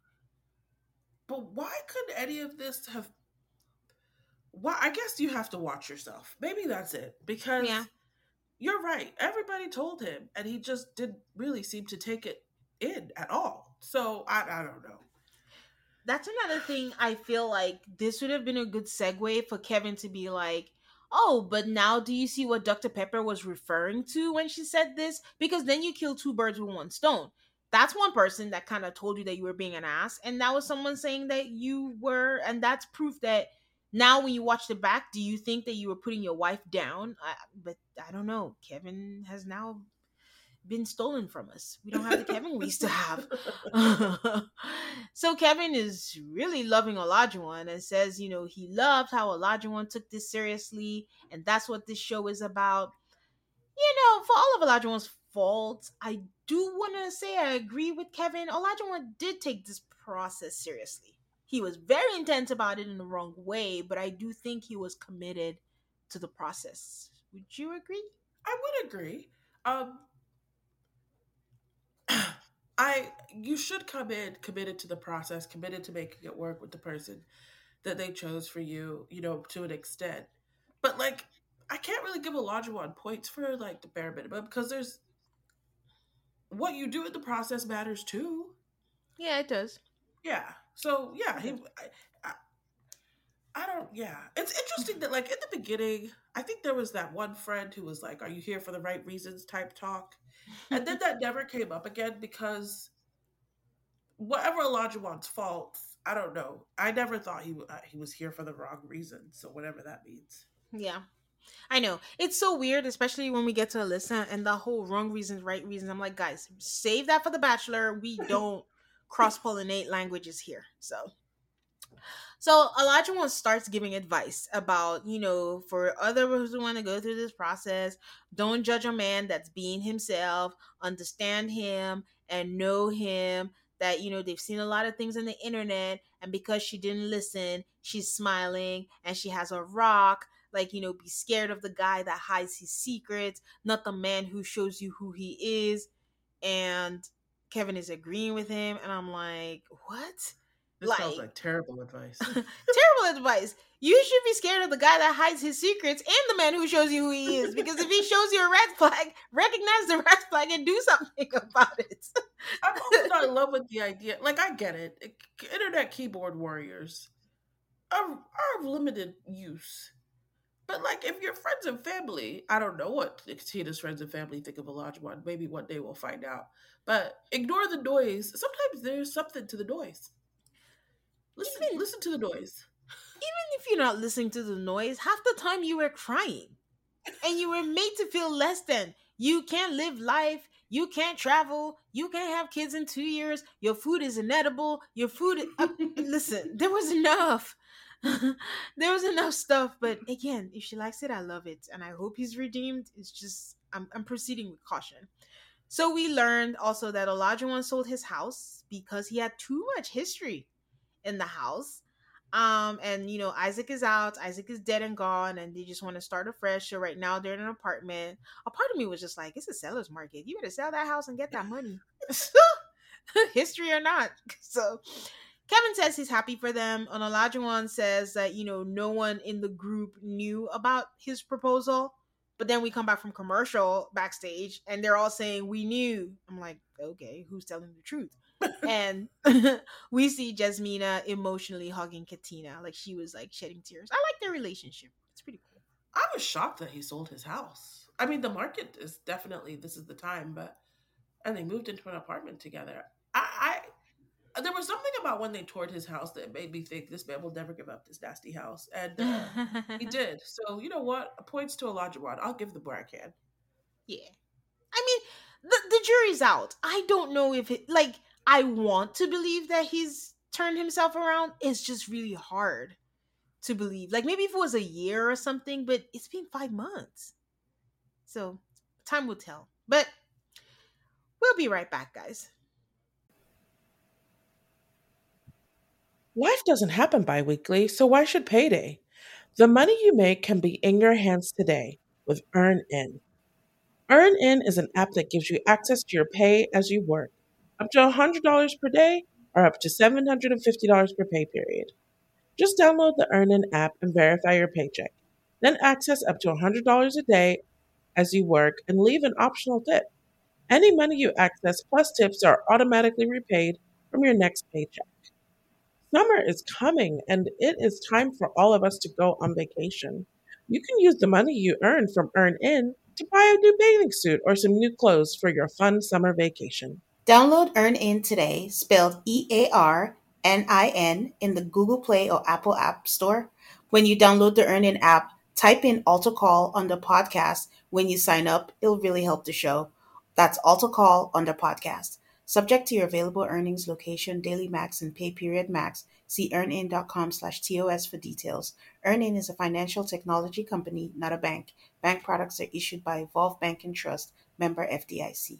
but why couldn't any of this have... Well, I guess you have to watch yourself. Maybe that's it. Because You're right. Everybody told him, and he just didn't really seem to take it in at all. So I don't know. That's another thing. I feel like this would have been a good segue for Kevin to be like, oh, but now do you see what Dr. Pepper was referring to when she said this? Because then you kill two birds with one stone. That's one person that kind of told you that you were being an ass. And that was someone saying that you were, and that's proof that now when you watch the back, do you think that you were putting your wife down? But I don't know. Kevin has now been stolen from us. We don't have the Kevin we used to have. So Kevin is really loving Olajuwon and says, he loved how Olajuwon took this seriously. And that's what this show is about. For all of Olajuwon's faults, I do want to say I agree with Kevin. Olajuwon did take this process seriously. He was very intense about it in the wrong way, but I do think he was committed to the process. Would you agree? I would agree. You should come in committed to the process, committed to making it work with the person that they chose for you, to an extent. But like, I can't really give Olajuwon points for like the bare minimum because there's what you do in the process matters too. Yeah, it does. Yeah. So, yeah, it's interesting that, like, in the beginning, I think there was that one friend who was like, are you here for the right reasons type talk? And then that never came up again because whatever Olajuwon's faults, I don't know. I never thought he was here for the wrong reasons, so whatever that means. Yeah. I know. It's so weird, especially when we get to Alyssa and the whole wrong reasons, right reasons. I'm like, guys, save that for The Bachelor. We don't cross-pollinate languages here. So Olajuwon starts giving advice about, you know, for others who want to go through this process, don't judge a man that's being himself, understand him and know him, that, you know, they've seen a lot of things on the internet, and because she didn't listen, she's smiling and she has a rock. Like, you know, be scared of the guy that hides his secrets, not the man who shows you who he is. And Kevin is agreeing with him. And I'm like, what? This sounds like terrible advice. Terrible advice. You should be scared of the guy that hides his secrets and the man who shows you who he is. Because if he shows you a red flag, recognize the red flag and do something about it. I'm also not in love with the idea. Like, I get it. Internet keyboard warriors are of limited use. But, like, if your friends and family, I don't know what Katina's friends and family think of Olajuwon. Maybe one day we'll find out. But ignore the noise. Sometimes there's something to the noise. Listen to the noise. Even if you're not listening to the noise, half the time you were crying and you were made to feel less than. You can't live life. You can't travel. You can't have kids in 2 years. Your food is inedible. Your food. Listen, there was enough. There was enough stuff. But again, if she likes it, I love it. And I hope he's redeemed. It's just, I'm proceeding with caution. So we learned also that Olajuwon sold his house because he had too much history in the house, and you know, Isaac is dead and gone, and they just want to start afresh. So right now they're in an apartment. A part of me was just like, it's a seller's market, you better sell that house and get that money. History or not. So Kevin says he's happy for them, and Olajuwon says that, you know, no one in the group knew about his proposal. But then we come back from commercial backstage and they're all saying we knew. I'm like, okay, who's telling the truth? And we see Jasmina emotionally hugging Katina. Like, she was like shedding tears. I like their relationship. It's pretty cool. I was shocked that he sold his house. I mean, the market is definitely, this is the time, but, and they moved into an apartment together. I there was something about when they toured his house that made me think this man will never give up this nasty house. And he did. So, you know what? Points to Olajuwon. I'll give them where I can. Yeah. I mean, the jury's out. I don't know if it, like, I want to believe that he's turned himself around. It's just really hard to believe. Like, maybe if it was a year or something, but it's been 5 months. So time will tell. But we'll be right back, guys. Life doesn't happen bi-weekly, so why should payday? The money you make can be in your hands today with Earnin. Earnin is an app that gives you access to your pay as you work, up to $100 per day or up to $750 per pay period. Just download the Earnin app and verify your paycheck. Then access up to $100 a day as you work and leave an optional tip. Any money you access plus tips are automatically repaid from your next paycheck. Summer is coming, and it is time for all of us to go on vacation. You can use the money you earn from Earnin to buy a new bathing suit or some new clothes for your fun summer vacation. Download Earnin today, spelled EARNIN, in the Google Play or Apple App Store. When you download the Earnin app, type in Altar Call on the podcast. When you sign up, it'll really help the show. That's Altar Call on the podcast. Subject to your available earnings, location, daily max, and pay period max. See earnin.com/TOS for details. Earnin is a financial technology company, not a bank. Bank products are issued by Evolve Bank and Trust, member FDIC.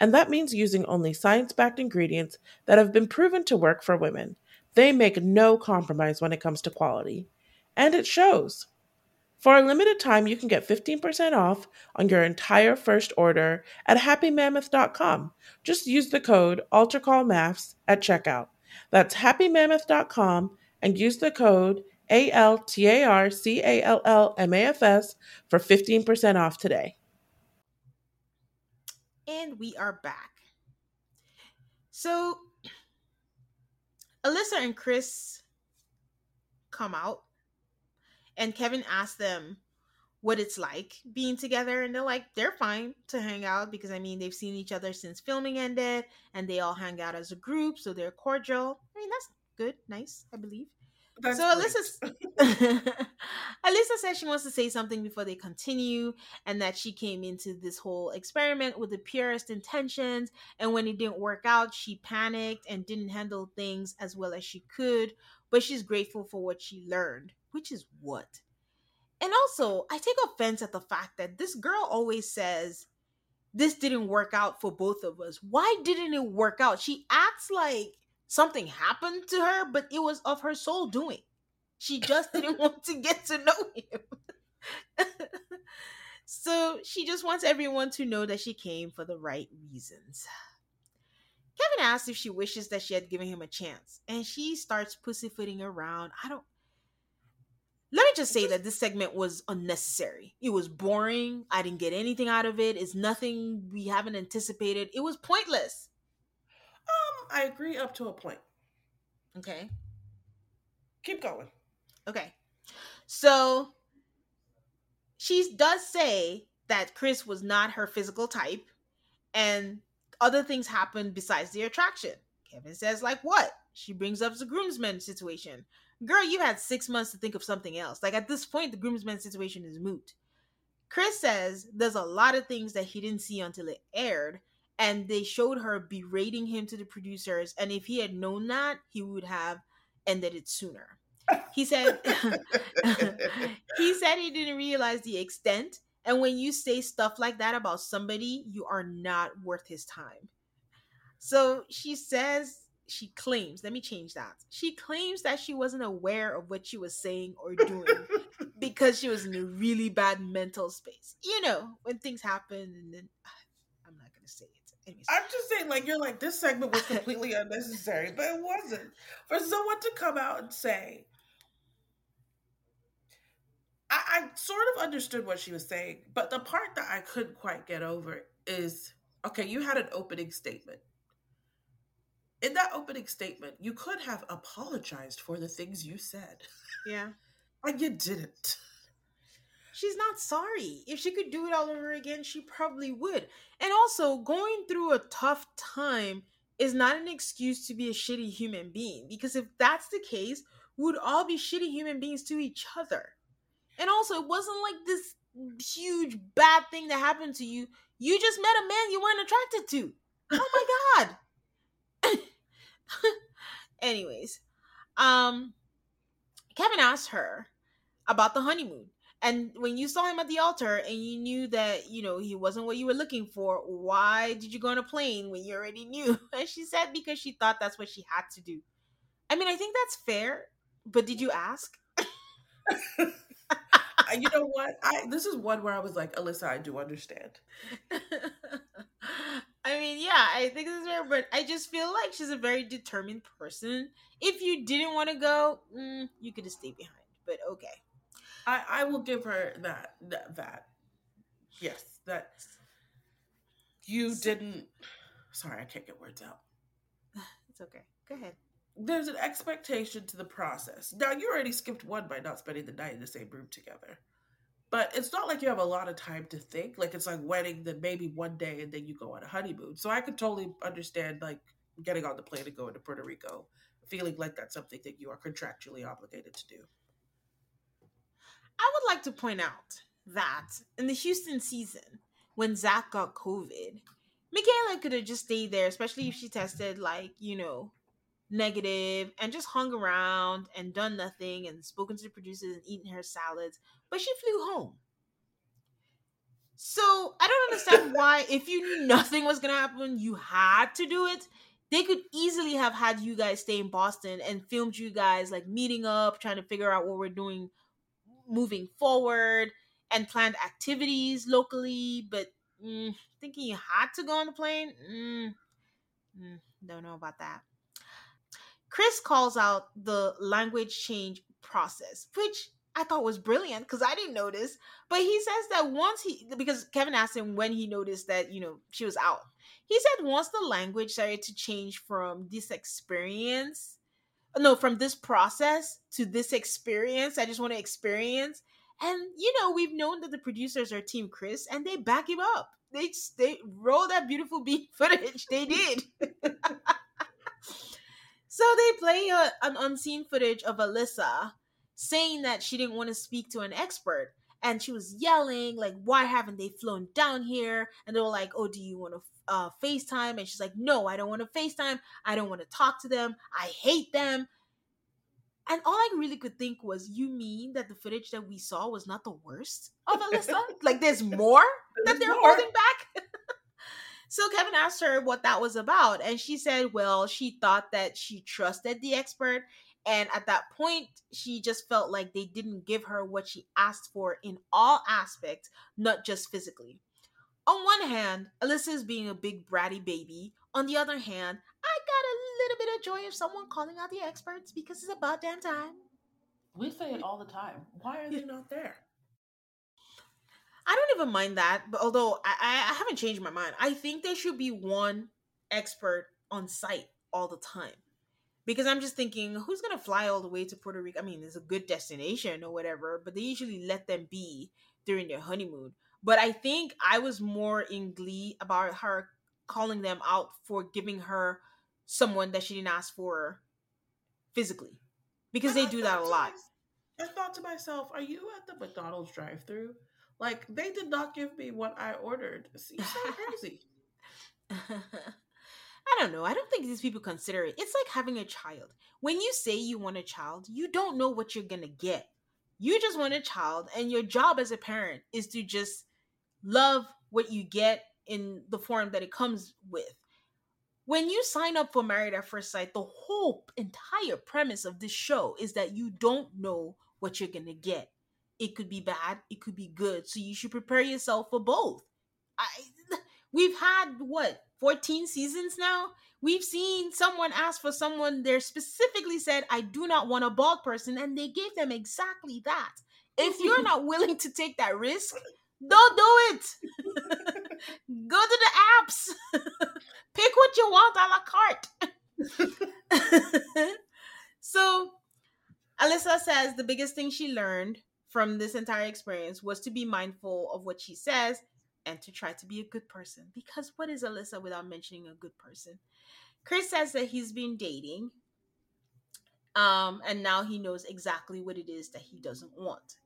And that means using only science-backed ingredients that have been proven to work for women. They make no compromise when it comes to quality. And it shows. For a limited time, you can get 15% off on your entire first order at happymammoth.com. Just use the code AltarCallMaths at checkout. That's happymammoth.com and use the code ALTARCALLMAFS for 15% off today. And we are back. So Alyssa and Chris come out and Kevin asks them what it's like being together, and they're like, they're fine to hang out because, I mean, they've seen each other since filming ended and they all hang out as a group, so they're cordial. I mean, that's good, nice, I believe. That's so Alyssa says she wants to say something before they continue, and that she came into this whole experiment with the purest intentions, and when it didn't work out, she panicked and didn't handle things as well as she could, but she's grateful for what she learned, which is what. And also, I take offense at the fact that this girl always says, this didn't work out for both of us. Why didn't it work out? She acts like something happened to her, but it was of her soul doing. She just didn't want to get to know him. So she just wants everyone to know that she came for the right reasons. Kevin asks if she wishes that she had given him a chance, and she starts pussyfooting around. Let me just say that this segment was unnecessary. It was boring. I didn't get anything out of it. It's nothing we haven't anticipated. It was pointless. I agree up to a point. Okay. Keep going. Okay. So she does say that Chris was not her physical type and other things happened besides the attraction. Kevin says, like what? She brings up the groomsmen situation. Girl, you had 6 months to think of something else. Like at this point, the groomsmen situation is moot. Chris says there's a lot of things that he didn't see until it aired. And they showed her berating him to the producers. And if he had known that, he would have ended it sooner. He said, he didn't realize the extent. And when you say stuff like that about somebody, you are not worth his time. So She claims that she wasn't aware of what she was saying or doing because she was in a really bad mental space. You know, when things happen and then I'm not going to say it. Anyways. I'm just saying, like, you're like, this segment was completely unnecessary, but it wasn't. For someone to come out and say, I sort of understood what she was saying, but the part that I couldn't quite get over is, okay, you had an opening statement. In that opening statement, you could have apologized for the things you said. Yeah. And you didn't. She's not sorry. If she could do it all over again, she probably would. And also, going through a tough time is not an excuse to be a shitty human being. Because if that's the case, we'd all be shitty human beings to each other. And also, it wasn't like this huge bad thing that happened to you. You just met a man you weren't attracted to. Oh my God. Anyways, Kevin asked her about the honeymoon. And when you saw him at the altar and you knew that, you know, he wasn't what you were looking for, why did you go on a plane when you already knew? And she said because she thought that's what she had to do. I mean, I think that's fair, but did you ask? You know what? This is one where I was like, Alyssa, I do understand. I mean, yeah, I think this is fair, but I just feel like she's a very determined person. If you didn't want to go, you could have stayed behind, but okay. I will give her that. Yes, that you didn't. Sorry, I can't get words out. It's okay. Go ahead. There's an expectation to the process. Now, you already skipped one by not spending the night in the same room together. But it's not like you have a lot of time to think. Like, it's like wedding, then maybe one day, and then you go on a honeymoon. So I could totally understand, like, getting on the plane and going to Puerto Rico, feeling like that's something that you are contractually obligated to do. I would like to point out that in the Houston season, when Zach got COVID, Michaela could have just stayed there, especially if she tested, like, you know, negative, and just hung around and done nothing and spoken to the producers and eaten her salads, but she flew home. So I don't understand why, if you knew nothing was gonna happen, you had to do it. They could easily have had you guys stay in Boston and filmed you guys like meeting up, trying to figure out what we're doing moving forward, and planned activities locally, but thinking you had to go on the plane, don't know about that. Chris calls out the language change process, which I thought was brilliant because I didn't notice. But he says that once because Kevin asked him when he noticed that, you know, she was out. He said once the language started to change from this process to this experience, I just want to experience. And, you know, we've known that the producers are Team Chris, and they back him up. They roll that beautiful beat footage. They did. So they play an unseen footage of Alyssa saying that she didn't want to speak to an expert. And she was yelling, like, why haven't they flown down here? And they were like, oh, do you want to FaceTime? And she's like, no, I don't want to FaceTime. I don't want to talk to them. I hate them. And all I really could think was, you mean that the footage that we saw was not the worst of Alyssa? Like, there's more that they're holding back? So Kevin asked her what that was about. And she said, well, she thought that she trusted the expert. And at that point, she just felt like they didn't give her what she asked for in all aspects, not just physically. On one hand, Alyssa is being a big bratty baby. On the other hand, I got a little bit of joy of someone calling out the experts because it's about damn time. We say it all the time. Why are they not there? I don't even mind that, but although I haven't changed my mind. I think there should be one expert on site all the time. Because I'm just thinking, who's going to fly all the way to Puerto Rico? I mean, it's a good destination or whatever, but they usually let them be during their honeymoon. But I think I was more in glee about her calling them out for giving her someone that she didn't ask for physically. Because they do that a lot. I thought to myself, are you at the McDonald's drive-thru? Like, they did not give me what I ordered. It's so crazy. I don't know. I don't think these people consider it. It's like having a child. When you say you want a child, you don't know what you're going to get. You just want a child, and your job as a parent is to just love what you get in the form that it comes with. When you sign up for Married at First Sight, the whole entire premise of this show is that you don't know what you're going to get. It could be bad. It could be good. So you should prepare yourself for both. We've had, 14 seasons now? We've seen someone ask for someone there specifically said, I do not want a bald person. And they gave them exactly that. If you're not willing to take that risk, don't do it. Go to the apps. Pick what you want a la carte. So Alyssa says the biggest thing she learned from this entire experience was to be mindful of what she says and to try to be a good person. Because what is Alyssa without mentioning a good person? Chris says that he's been dating, and now he knows exactly what it is that he doesn't want.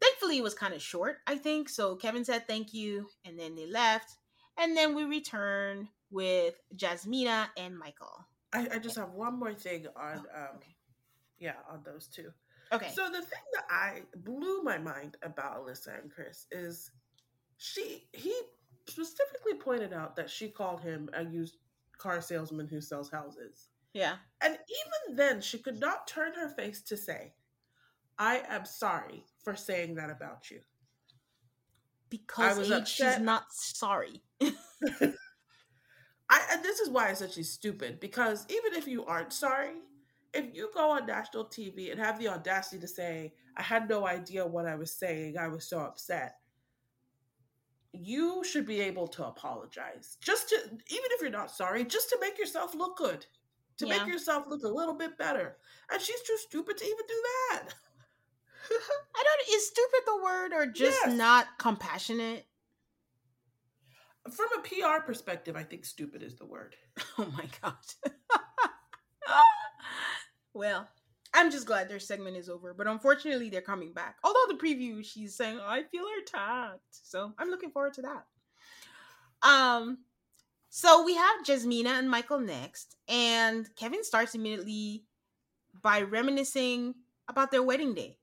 Thankfully, it was kind of short, I think. So Kevin said thank you, and then they left. And then we return with Jasmina and Michael. I just have one more thing on those two. Okay. So the thing that I blew my mind about Alyssa and Chris is he specifically pointed out that she called him a used car salesman who sells houses. Yeah. And even then, she could not turn her face to say, I am sorry for saying that about you. Because she's not sorry. And this is why I said she's stupid. Because even if you aren't sorry, if you go on national TV and have the audacity to say, I had no idea what I was saying, I was so upset, you should be able to apologize. Even if you're not sorry, just to make yourself look good. Make yourself look a little bit better. And she's too stupid to even do that. Is stupid the word or just not compassionate? From a PR perspective, I think stupid is the word. Oh my God. Well, I'm just glad their segment is over, but unfortunately they're coming back. Although the preview, she's saying, oh, I feel attacked. So I'm looking forward to that. So we have Jasmina and Michael next, and Kevin starts immediately by reminiscing about their wedding day.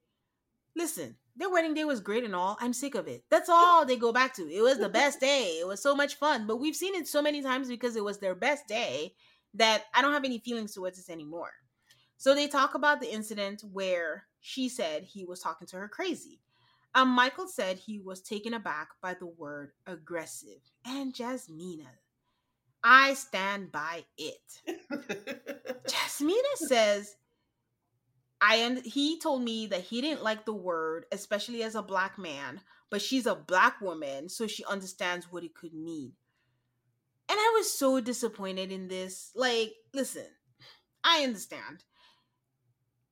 Listen, their wedding day was great and all. I'm sick of it. That's all they go back to. It was the best day. It was so much fun, but we've seen it so many times because it was their best day that I don't have any feelings towards this anymore. So they talk about the incident where she said he was talking to her crazy. Michael said he was taken aback by the word aggressive. And Jasmina, I stand by it. Jasmina says he told me that he didn't like the word, especially as a black man, but she's a black woman, so she understands what it could mean. And I was so disappointed in this. Like, listen, I understand.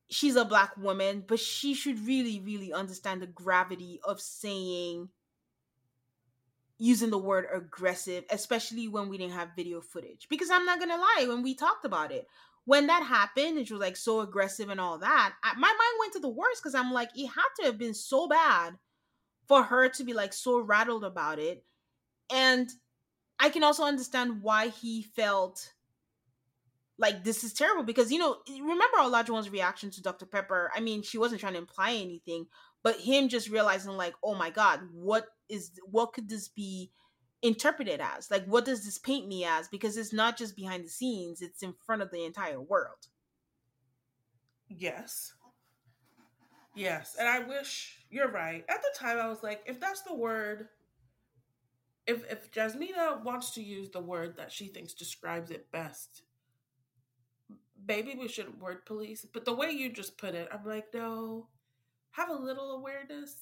She's a black woman, but she should really, really understand the gravity of saying, using the word aggressive, especially when we didn't have video footage. Because I'm not going to lie, when we talked about it, when that happened, and she was like so aggressive and all that, my mind went to the worst, because I'm like, it had to have been so bad for her to be like so rattled about it. And I can also understand why he felt like this is terrible, because, you know, remember Olajuwon's reaction to Dr. Pepper? I mean, she wasn't trying to imply anything, but him just realizing like, oh my God, what could this be interpreted as? Like, what does this paint me as? Because it's not just behind the scenes, it's in front of the entire world. Yes. And I wish, you're right. At the time I was like, if that's the word, if Jasmina wants to use the word that she thinks describes it best, maybe we shouldn't word police. But the way you just put it, I'm like, no, have a little awareness.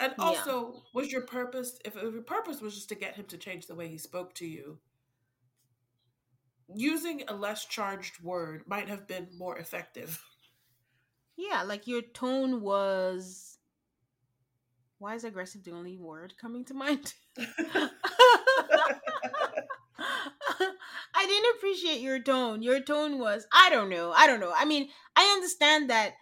And also, was your purpose, if your purpose was just to get him to change the way he spoke to you, using a less charged word might have been more effective. Yeah, like your tone was, why is aggressive the only word coming to mind? I didn't appreciate your tone. Your tone was, I don't know. I mean, I understand that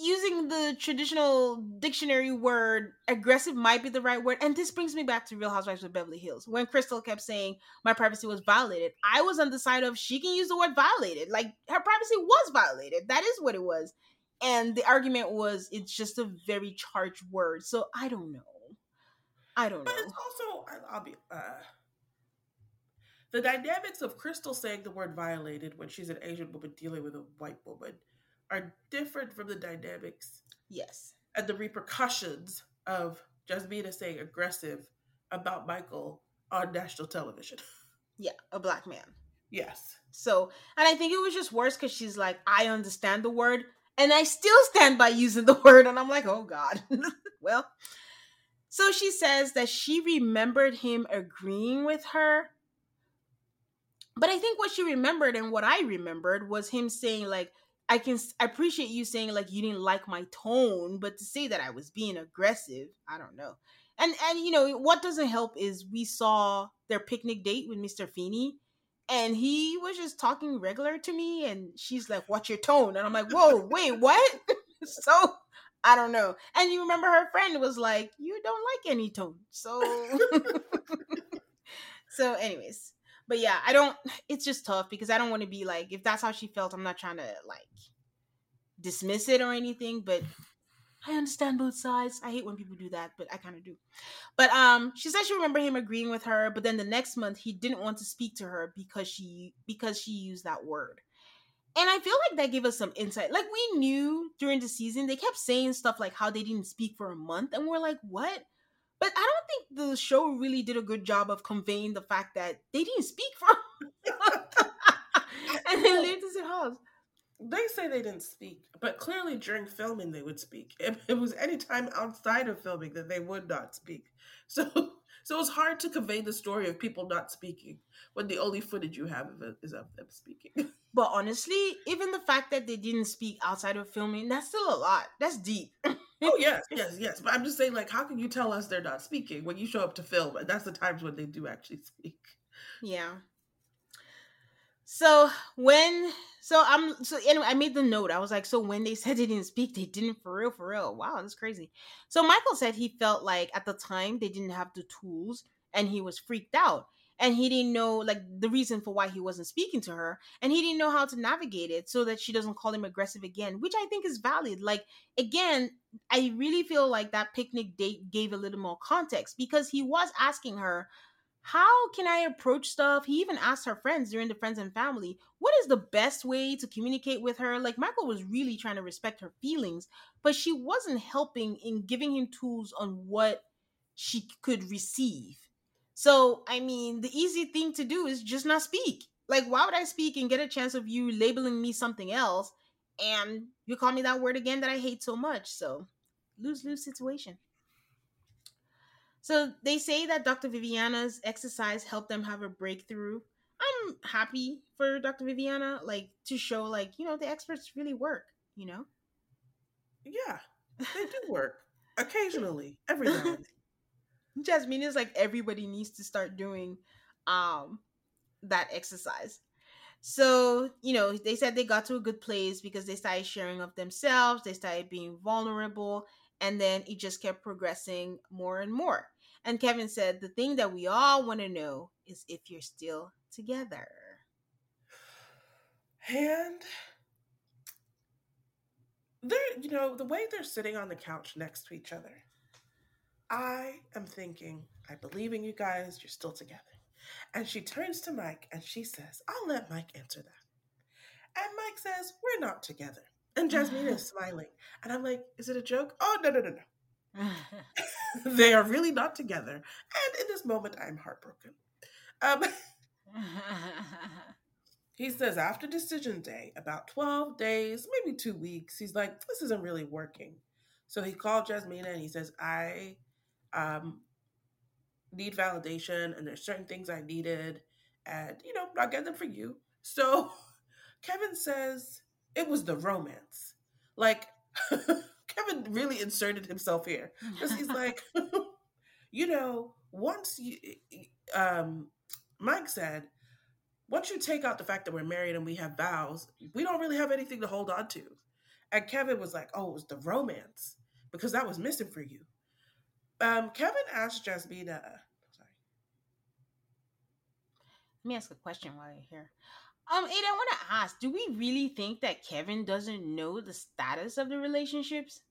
using the traditional dictionary word, aggressive might be the right word. And this brings me back to Real Housewives of Beverly Hills. When Crystal kept saying my privacy was violated, I was on the side of she can use the word violated. Like, her privacy was violated. That is what it was. And the argument was it's just a very charged word. So I don't know. But it's also, the dynamics of Crystal saying the word violated when she's an Asian woman dealing with a white woman are different from the dynamics, yes, and the repercussions of Jasmina saying aggressive about Michael on national television. Yeah, a black man. Yes. So, and I think it was just worse because she's like, I understand the word, and I still stand by using the word, and I'm like, oh God. Well, so she says that she remembered him agreeing with her, but I think what she remembered and what I remembered was him saying like, I appreciate you saying like you didn't like my tone, but to say that I was being aggressive, I don't know. And you know, what doesn't help is we saw their picnic date with Mr. Feeney, and he was just talking regular to me, and she's like, "What's your tone?" And I'm like, "Whoa, wait, what?" So I don't know. And you remember her friend was like, "You don't like any tone." So, so anyways. But yeah, it's just tough because I don't want to be like, if that's how she felt, I'm not trying to like dismiss it or anything, but I understand both sides. I hate when people do that, but I kind of do. But she said she remembered him agreeing with her, but then the next month he didn't want to speak to her because she used that word. And I feel like that gave us some insight. Like, we knew during the season, they kept saying stuff like how they didn't speak for a month, and we're like, what? But I don't think the show really did a good job of conveying the fact that they didn't speak for and they lived in house. They say they didn't speak, but clearly during filming they would speak. If it was any time outside of filming that they would not speak. So it's hard to convey the story of people not speaking when the only footage you have of it is of them speaking. But honestly, even the fact that they didn't speak outside of filming, that's still a lot. That's deep. Oh, yes. But I'm just saying, like, how can you tell us they're not speaking when you show up to film? And that's the times when they do actually speak. Yeah. So anyway, I made the note. I was like, so when they said they didn't speak, they didn't for real. Wow, that's crazy. So Michael said he felt like at the time they didn't have the tools and he was freaked out. And he didn't know, like, the reason for why he wasn't speaking to her. And he didn't know how to navigate it so that she doesn't call him aggressive again, which I think is valid. Like, again, I really feel like that picnic date gave a little more context because he was asking her, how can I approach stuff? He even asked her friends during the friends and family, what is the best way to communicate with her? Like, Michael was really trying to respect her feelings, but she wasn't helping in giving him tools on what she could receive. So, I mean, the easy thing to do is just not speak. Like, why would I speak and get a chance of you labeling me something else and you call me that word again that I hate so much? So, lose-lose situation. So, they say that Dr. Viviana's exercise helped them have a breakthrough. I'm happy for Dr. Viviana, like, to show, like, you know, the experts really work, you know? Yeah, they do work. Occasionally, every now and then. Jasmina is like, everybody needs to start doing that exercise. So, you know, they said they got to a good place because they started sharing of themselves. They started being vulnerable. And then it just kept progressing more and more. And Kevin said, the thing that we all want to know is if you're still together. And they're, you know, the way they're sitting on the couch next to each other, I am thinking, I believe in you guys, you're still together. And she turns to Mike and she says, I'll let Mike answer that. And Mike says, we're not together. And Jasmina is smiling. And I'm like, is it a joke? Oh, no. They are really not together. And in this moment, I'm heartbroken. He says, after decision day, about 12 days, maybe 2 weeks, he's like, this isn't really working. So he called Jasmina and he says, I need validation and there's certain things I needed and, you know, I'll get them for you. So Kevin says it was the romance. Like, Kevin really inserted himself here. Because he's like, you know, once you, Mike said, once you take out the fact that we're married and we have vows, we don't really have anything to hold on to. And Kevin was like, oh, it was the romance because that was missing for you. Kevin asked Jasmina, sorry. Let me ask a question while you're here. Ada, I want to ask, do we really think that Kevin doesn't know the status of the relationships?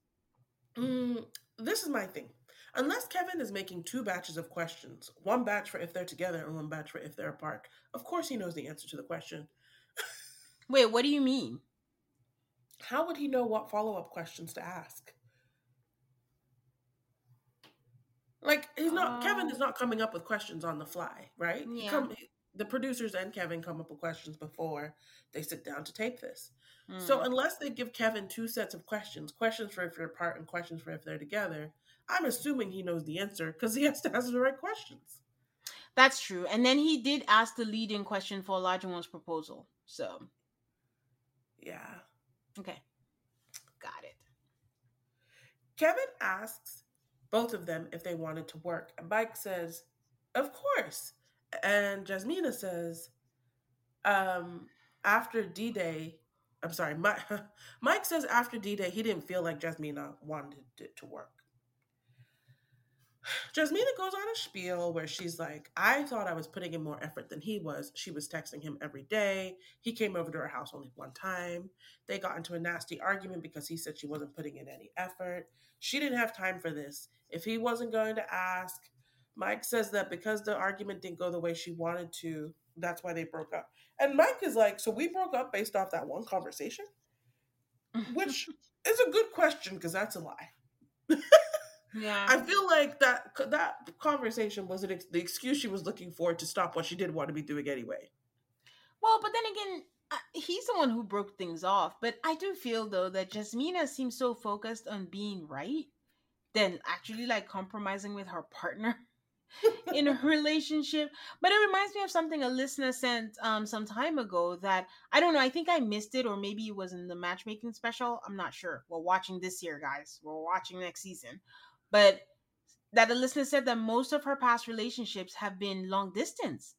This is my thing. Unless Kevin is making two batches of questions, one batch for if they're together and one batch for if they're apart, of course he knows the answer to the question. Wait, what do you mean? How would he know what follow-up questions to ask? Like, he's not. Kevin is not coming up with questions on the fly, right? Yeah. The producers and Kevin come up with questions before they sit down to tape this. So unless they give Kevin two sets of questions for if they're apart and questions for if they're together, I'm assuming he knows the answer because he has to ask the right questions. That's true. And then he did ask the leading question for Olajuwon's proposal. So, yeah. Okay. Got it. Kevin asks both of them if they wanted to work. And Mike says, of course. And Jasmina says, after D-Day, Mike says after D-Day, he didn't feel like Jasmina wanted it to work. Jasmina goes on a spiel where she's like, I thought I was putting in more effort than he was. She was texting him every day. He came over to her house only one time. They got into a nasty argument because he said she wasn't putting in any effort. She didn't have time for this. If he wasn't going to ask, Mike says that because the argument didn't go the way she wanted to, that's why they broke up. And Mike is like, so we broke up based off that one conversation? Which is a good question because that's a lie. Yeah, I feel like that conversation was the excuse she was looking for to stop what she did want to be doing anyway. Well, but then again, he's the one who broke things off. But I do feel, though, that Jasmina seems so focused on being right than actually, like, compromising with her partner in a relationship. But it reminds me of something a listener sent some time ago that, I don't know, I think I missed it, or maybe it was in the matchmaking special. I'm not sure. We're watching this year, guys. We're watching next season. But that the listener said that most of her past relationships have been long distance.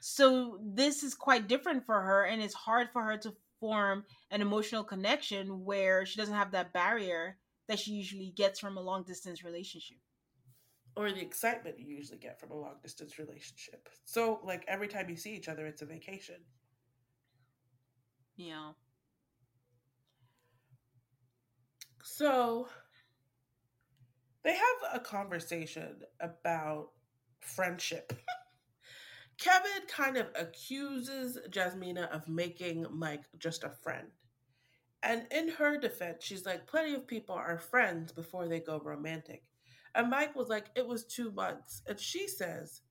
So this is quite different for her, and it's hard for her to form an emotional connection where she doesn't have that barrier that she usually gets from a long distance relationship. Or the excitement you usually get from a long distance relationship. So, like, every time you see each other, it's a vacation. Yeah. So they have a conversation about friendship. Kevin kind of accuses Jasmina of making Mike just a friend. And in her defense, she's like, plenty of people are friends before they go romantic. And Mike was like, it was 2 months. And she says,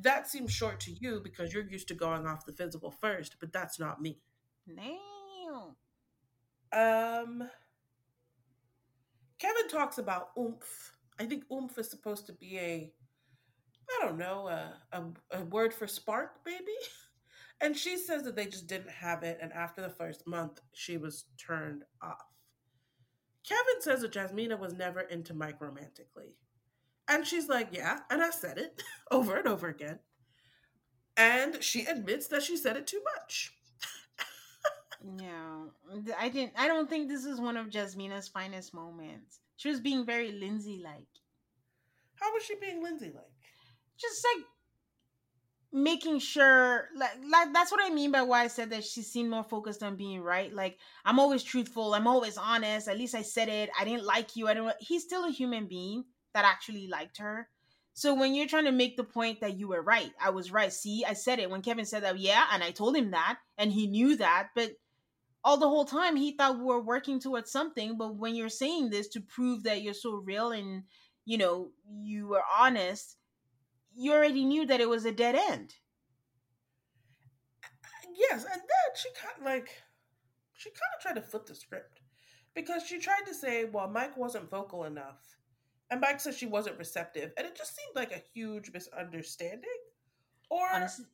That seems short to you because you're used to going off the physical first, but that's not me. No. Kevin talks about oomph. I think oomph is supposed to be a word for spark, maybe? And she says that they just didn't have it, and after the first month, she was turned off. Kevin says that Jasmina was never into Mike romantically. And she's like, yeah, and I said it over and over again. And she admits that she said it too much. No, I don't think this is one of Jasmina's finest moments. She was being very Lindsey-like. How was she being Lindsey-like? Just like making sure, like that's what I mean by why I said that she seemed more focused on being right. Like, I'm always truthful. I'm always honest. At least I said it. I didn't like you. He's still a human being that actually liked her. So when you're trying to make the point that you were right, I was right. See, I said it. When Kevin said that, yeah, and I told him that, and he knew that, but all the whole time he thought we were working towards something. But when you're saying this to prove that you're so real and, you know, you were honest, you already knew that it was a dead end. Yes, and then she kind of tried to flip the script because she tried to say, well, Mike wasn't vocal enough. And Mike said she wasn't receptive. And it just seemed like a huge misunderstanding. Or honestly,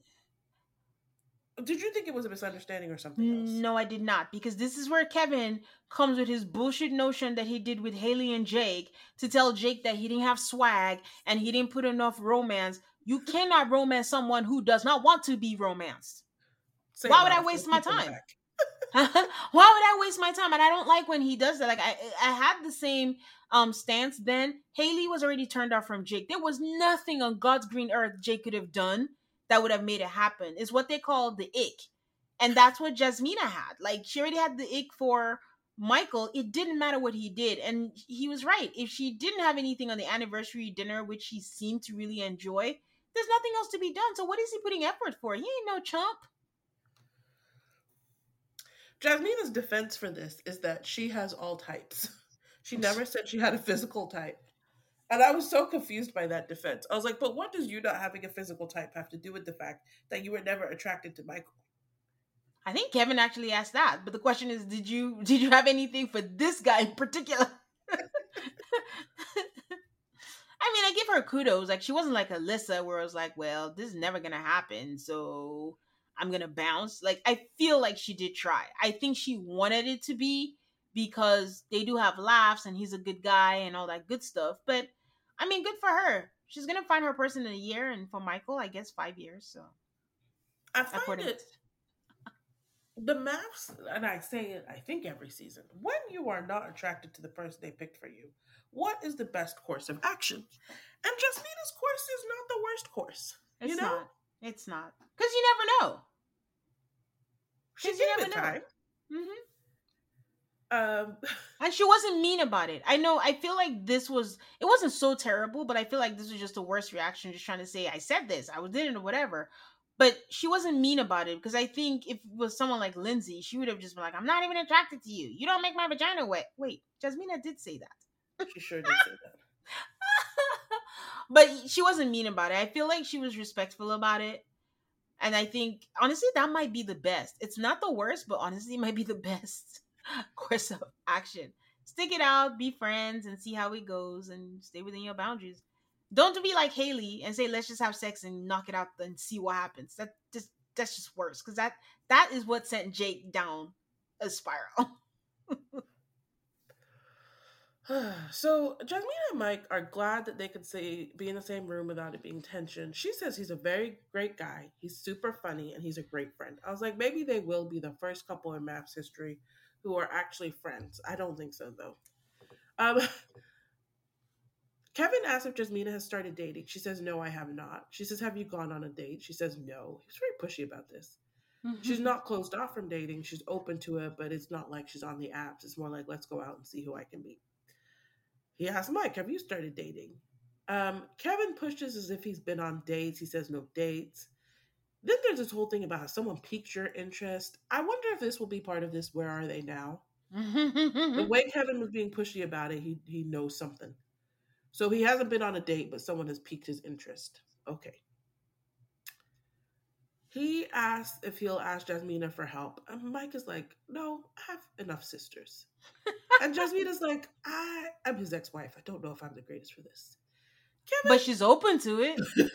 did you think it was a misunderstanding or something else? No, I did not. Because this is where Kevin comes with his bullshit notion that he did with Haley and Jake to tell Jake that he didn't have swag and he didn't put enough romance. You cannot romance someone who does not want to be romanced. Why would I waste my time? Why would I waste my time? And I don't like when he does that. Like, I had the same stance then. Haley was already turned off from Jake. There was nothing on God's green earth Jake could have done that would have made it happen. It's what they call the ick. And that's what Jasmina had. Like, she already had the ick for Michael. It didn't matter what he did. And he was right. If she didn't have anything on the anniversary dinner, which she seemed to really enjoy, there's nothing else to be done. So what is he putting effort for? He ain't no chump. Jasmina's defense for this is that she has all types. She never said she had a physical type. And I was so confused by that defense. I was like, but what does you not having a physical type have to do with the fact that you were never attracted to Michael? I think Kevin actually asked that. But the question is, did you have anything for this guy in particular? I mean, I give her kudos. Like, she wasn't like Alyssa where I was like, well, this is never going to happen. So I'm going to bounce. Like, I feel like she did try. I think she wanted it to be because they do have laughs and he's a good guy and all that good stuff. But, I mean, good for her. She's going to find her person in a year. And for Michael, I guess 5 years. So I find the maths, and I say it, I think every season, when you are not attracted to the person they picked for you, what is the best course of action? And Jasmina's course is not the worst course. It's not. It's not. Because you never know. She did it time. Mm-hmm. And she wasn't mean about it. I know, I feel like it wasn't so terrible, but I feel like this was just the worst reaction, just trying to say, I said this, I did it, or whatever. But she wasn't mean about it, because I think if it was someone like Lindsey, she would have just been like, I'm not even attracted to you. You don't make my vagina wet. Wait, Jasmina did say that. She sure did say that. But she wasn't mean about it. I feel like she was respectful about it. And I think, honestly, that might be the best. It's not the worst, but honestly, it might be the best course of action. Stick it out, be friends, and see how it goes, and stay within your boundaries. Don't be like Haley and say, let's just have sex and knock it out and see what happens. That's just worse, because that is what sent Jake down a spiral. So Jasmina and Mike are glad that they could be in the same room without it being tension. She says he's a very great guy. He's super funny and he's a great friend. I was like, maybe they will be the first couple in MAPS history who are actually friends. I don't think so, though. Kevin asks if Jasmina has started dating. She says, no, I have not. She says, have you gone on a date? She says, no. He's very pushy about this. Mm-hmm. She's not closed off from dating. She's open to it, but it's not like she's on the apps. It's more like, let's go out and see who I can meet. He asked Mike, have you started dating? Kevin pushes as if he's been on dates. He says no dates. Then there's this whole thing about how someone piqued your interest. I wonder if this will be part of this Where Are They Now? The way Kevin was being pushy about it, he knows something. So he hasn't been on a date, but someone has piqued his interest. Okay. He asks if he'll ask Jasmina for help. And Mike is like, no, I have enough sisters. And Jasmina's like, I am his ex-wife. I don't know if I'm the greatest for this. Kevin, but she's open to it.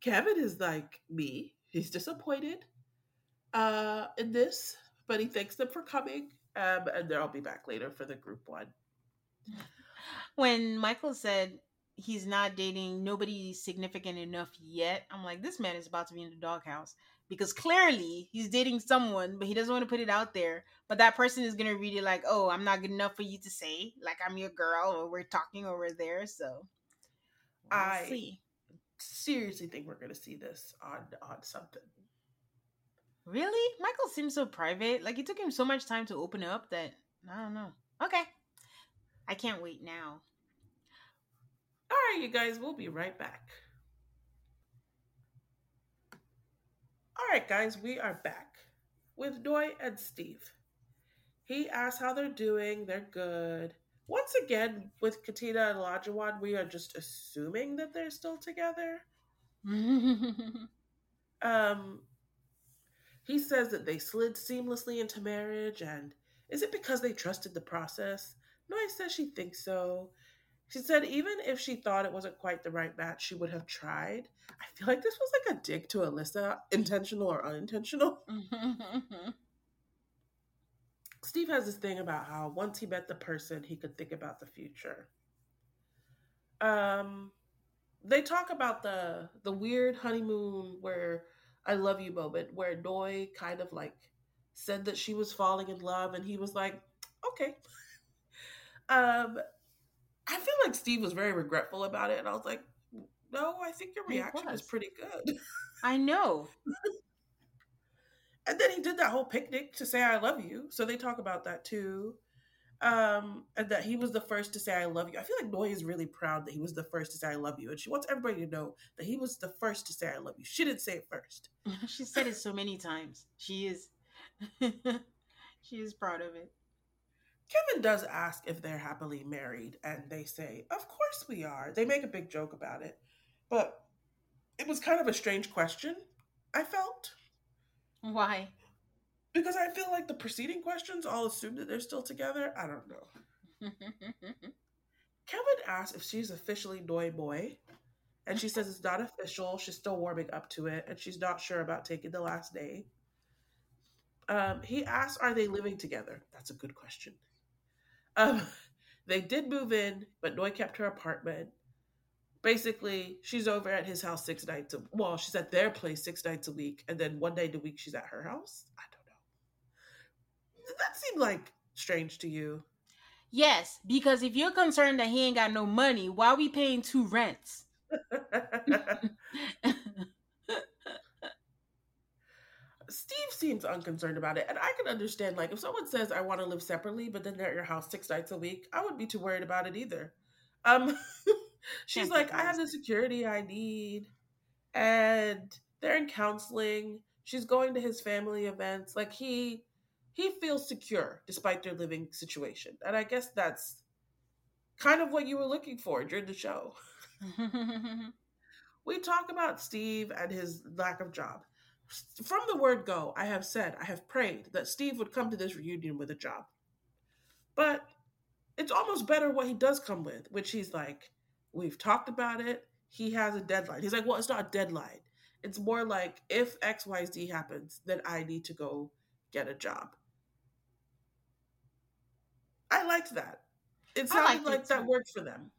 Kevin is like me. He's disappointed in this, but he thanks them for coming. And then I'll be back later for the group one. When Michael said he's not dating nobody significant enough yet, I'm like, this man is about to be in the doghouse, because clearly he's dating someone, but he doesn't want to put it out there. But that person is going to read it like, oh, I'm not good enough for you to say, like, I'm your girl, or we're talking, or we're there. So I seriously think we're going to see this on something. Really? Michael seems so private. Like, it took him so much time to open up that, I don't know. Okay. I can't wait now. All right, you guys, we'll be right back. All right, guys, we are back with Noi and Steve. He asks how they're doing. They're good. Once again, with Katina and Olajuwon, we are just assuming that they're still together. He says that they slid seamlessly into marriage, and is it because they trusted the process? Noi says she thinks so. She said even if she thought it wasn't quite the right match, she would have tried. I feel like this was like a dig to Alyssa, intentional or unintentional. Steve has this thing about how once he met the person, he could think about the future. They talk about the weird honeymoon where I love you moment, where Noi kind of like said that she was falling in love, and he was like, okay. I feel like Steve was very regretful about it, and I was like, no, I think your reaction was pretty good. I know. And then he did that whole picnic to say I love you, so they talk about that too. And that he was the first to say I love you. I feel like Noi is really proud that he was the first to say I love you, and she wants everybody to know that he was the first to say I love you. She didn't say it first. She said it so many times. She is she is proud of it. Kevin does ask if they're happily married, and they say, of course we are. They make a big joke about it, but it was kind of a strange question, I felt. Why? Because I feel like the preceding questions all assume that they're still together. I don't know. Kevin asks if she's officially Noi Boy, and she says it's not official. She's still warming up to it, and she's not sure about taking the last name. He asks, are they living together? That's a good question. They did move in, but Noi kept her apartment. Basically, she's over at his house 6 nights. Well, she's at their place 6 nights a week, and then 1 day a week she's at her house. I don't know. Does that seem like strange to you? Yes, because if you're concerned that he ain't got no money, why are we paying 2 rents? Steve seems unconcerned about it, and I can understand, like, if someone says I want to live separately, but then they're at your house 6 nights a week, I wouldn't be too worried about it either. She's like, I have the security I need, and they're in counseling. She's going to his family events. Like, he feels secure despite their living situation, and I guess that's kind of what you were looking for during the show. We talk about Steve and his lack of job. From the word go, I have prayed that Steve would come to this reunion with a job. But it's almost better what he does come with, which he's like, we've talked about it. He has a deadline. He's like, well, it's not a deadline. It's more like, if X, Y, Z happens, then I need to go get a job. I liked that. It sounded like that worked for them.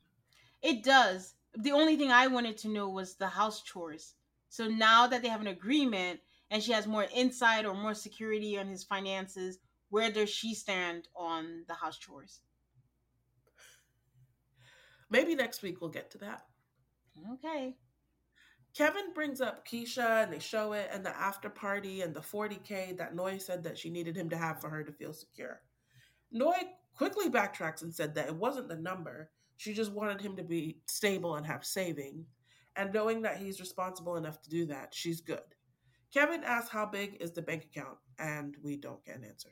It does. The only thing I wanted to know was the house chores. So now that they have an agreement and she has more insight or more security on his finances, where does she stand on the house chores? Maybe next week we'll get to that. Okay. Kevin brings up Keisha, and they show it, and the after party and the $40,000 that Noi said that she needed him to have for her to feel secure. Noi quickly backtracks and said that it wasn't the number. She just wanted him to be stable and have savings. And knowing that he's responsible enough to do that, she's good. Kevin asks how big is the bank account, and we don't get an answer.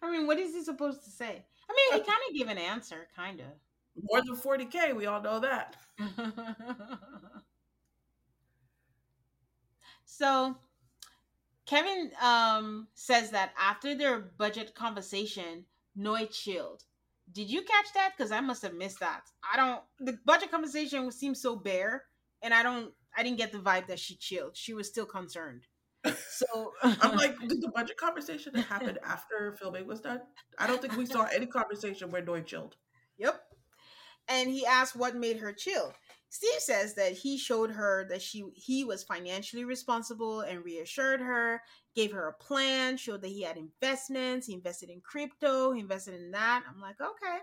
I mean, what is he supposed to say? I mean, he kind of gave an answer, kind of. More than $40,000, we all know that. So Kevin says that after their budget conversation, Noi chilled. Did you catch that? Because I must have missed that. The budget conversation seemed so bare, and I didn't get the vibe that she chilled. She was still concerned. So I'm like, did the budget conversation that happened after filming was done? I don't think we saw any conversation where Noi chilled. Yep. And he asked what made her chill. Steve says that he showed her that he was financially responsible and reassured her, gave her a plan, showed that he had investments, he invested in crypto, he invested in that. I'm like, okay.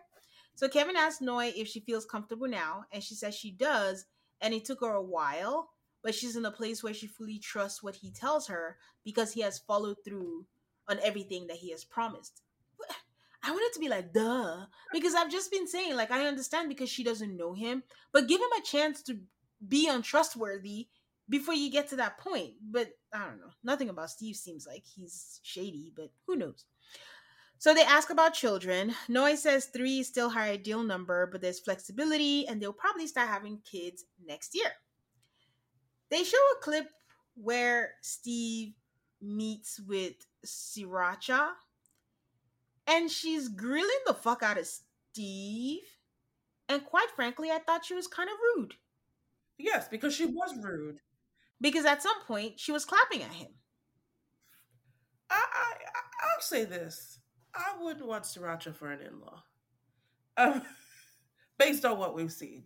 So Kevin asked Noi if she feels comfortable now, and she says she does, and it took her a while, but she's in a place where she fully trusts what he tells her because he has followed through on everything that he has promised. I wanted to be like, duh, because I've just been saying, like, I understand because she doesn't know him, but give him a chance to be untrustworthy before you get to that point. But I don't know. Nothing about Steve seems like he's shady, but who knows? So they ask about children. Noi says 3 is still her ideal number, but there's flexibility and they'll probably start having kids next year. They show a clip where Steve meets with Sriracha, and she's grilling the fuck out of Steve. And quite frankly, I thought she was kind of rude. Yes, because she was rude. Because at some point, she was clapping at him. I'll say this. I wouldn't want Sriracha for an in-law. Based on what we've seen.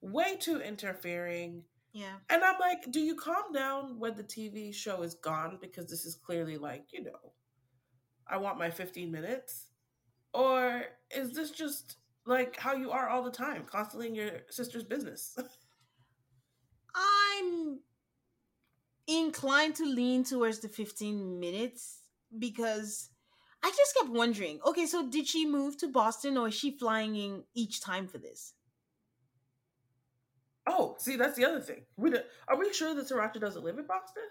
Way too interfering. Yeah. And I'm like, do you calm down when the TV show is gone? Because this is clearly like, you know, I want my 15 minutes? Or is this just like how you are all the time, constantly in your sister's business? I'm inclined to lean towards the 15 minutes because I just kept wondering, okay, so did she move to Boston or is she flying in each time for this? Oh, see, that's the other thing. Are we sure that Sriracha doesn't live in Boston?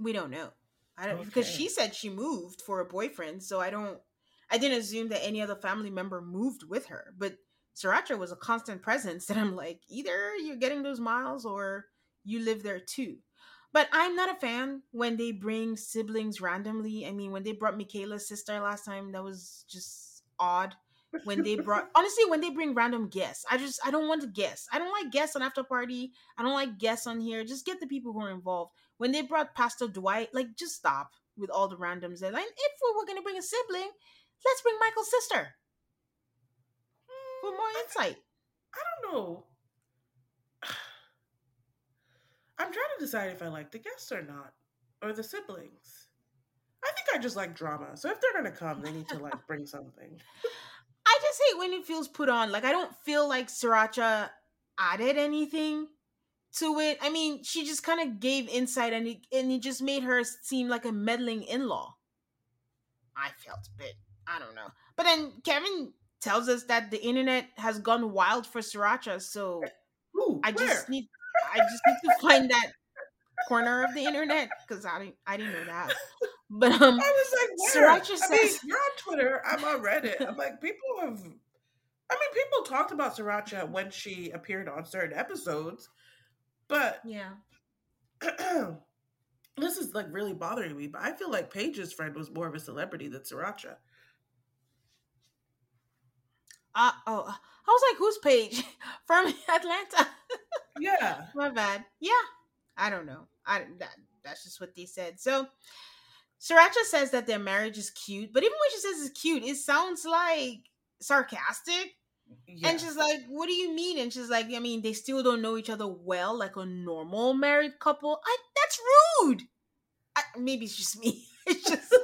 We don't know. Because she said she moved for a boyfriend, so I didn't assume that any other family member moved with her. But Sriracha was a constant presence that I'm like, either you're getting those miles or you live there too. But I'm not a fan when they bring siblings randomly. I mean, when they brought Michaela's sister last time, that was just odd. When they bring random guests, I don't want to guess. I don't like guests on After Party. I don't like guests on here. Just get the people who are involved. When they brought Pastor Dwight, like, just stop with all the randoms. They're like, if we were going to bring a sibling, let's bring Michael's sister for more insight. I don't know. I'm trying to decide if I like the guests or not, or the siblings. I think I just like drama. So if they're going to come, they need to, like, bring something. I just hate when it feels put on. Like, I don't feel like Sriracha added anything to it. I mean, she just kind of gave insight and it just made her seem like a meddling in-law. I felt a bit, I don't know. But then Kevin tells us that the internet has gone wild for Sriracha, so I just need to find that corner of the internet because I didn't know that. But I was like, where? Sriracha says, you're on Twitter, I'm on Reddit. I'm like, people talked about Sriracha when she appeared on certain episodes. But yeah, this is like really bothering me. But I feel like Paige's friend was more of a celebrity than Sriracha. I was like, who's Paige from Atlanta? Yeah, my bad. Yeah, I don't know. That's just what they said. So Sriracha says that their marriage is cute, but even when she says it's cute, it sounds like sarcastic. Yeah. And she's like, what do you mean? And she's like, I mean, they still don't know each other well, like a normal married couple. That's rude. Maybe it's just me. It's just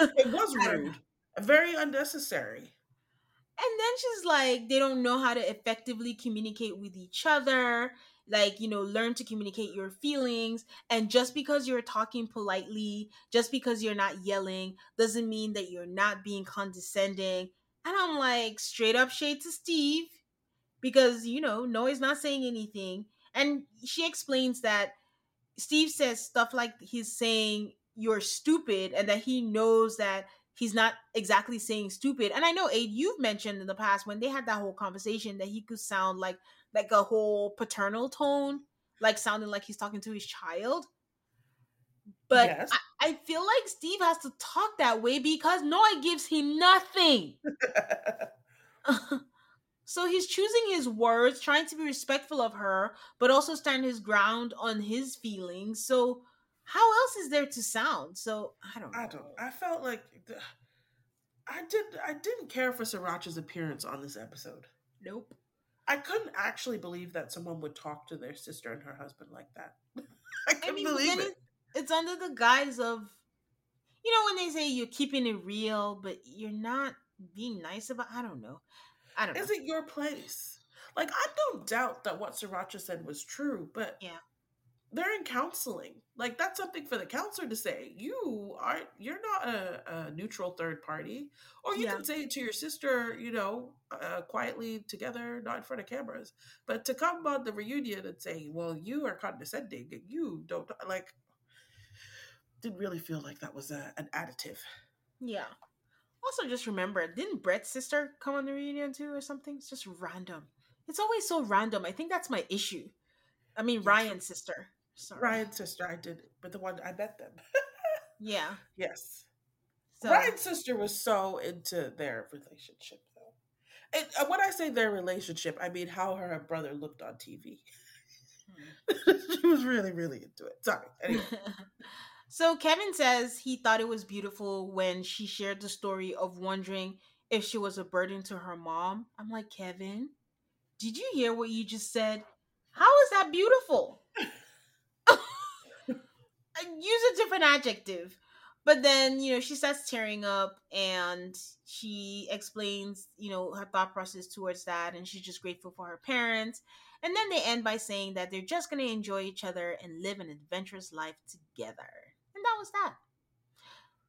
it was rude. Very unnecessary. And then she's like, they don't know how to effectively communicate with each other. Like, you know, learn to communicate your feelings. And just because you're talking politely, just because you're not yelling, doesn't mean that you're not being condescending. And I'm like, straight up shade to Steve because, you know, Noi's not saying anything. And she explains that Steve says stuff like he's saying you're stupid and that he knows that he's not exactly saying stupid. And I know, Aid, you've mentioned in the past when they had that whole conversation that he could sound like a whole paternal tone, like sounding like he's talking to his child. But yes. I feel like Steve has to talk that way because Noi gives him nothing. So he's choosing his words, trying to be respectful of her, but also stand his ground on his feelings. So how else is there to sound? So I don't know. I felt like I didn't care for Sriracha's appearance on this episode. Nope. I couldn't actually believe that someone would talk to their sister and her husband like that. I couldn't believe it. It's under the guise of, you know, when they say you're keeping it real, but you're not being nice about. I don't know. Is it your place? Like, I don't doubt that what Sriracha said was true, but yeah, they're in counseling. Like, that's something for the counselor to say. You're not a neutral third party, or you can say it to your sister, you know, quietly together, not in front of cameras. But to come on the reunion and say, "Well, you are condescending, and you don't like." Didn't really feel like that was an additive. Yeah. Also, just remember, didn't Brett's sister come on the reunion too or something? It's just random. It's always so random. I think that's my issue. I mean, Ryan's sister. Sorry. Ryan's sister, I did. But the one, I met them. Yeah. Yes. So, Ryan's sister was so into their relationship, though. And when I say their relationship, I mean how her and brother looked on TV. She was really, really into it. Sorry. Anyway. So Kevin says he thought it was beautiful when she shared the story of wondering if she was a burden to her mom. I'm like, Kevin, did you hear what you just said? How is that beautiful? Use a different adjective. But then, you know, she starts tearing up and she explains, you know, her thought process towards that. And she's just grateful for her parents. And then they end by saying that they're just going to enjoy each other and live an adventurous life together. And that was that.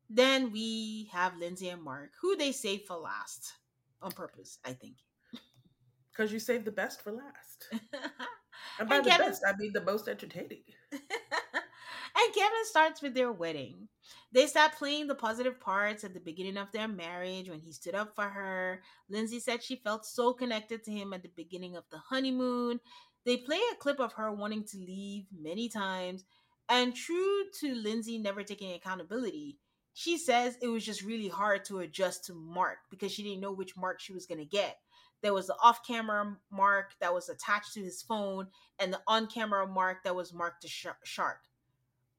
Then we have Lindsey and Mark, who they saved for last on purpose, I think. Because you saved the best for last. And by the best, I mean the most entertaining. And Kevin starts with their wedding. They start playing the positive parts at the beginning of their marriage when he stood up for her. Lindsey said she felt so connected to him at the beginning of the honeymoon. They play a clip of her wanting to leave many times. And true to Lindsey never taking accountability, she says it was just really hard to adjust to Mark because she didn't know which Mark she was going to get. There was the off-camera Mark that was attached to his phone and the on-camera Mark that was Mark the Shark.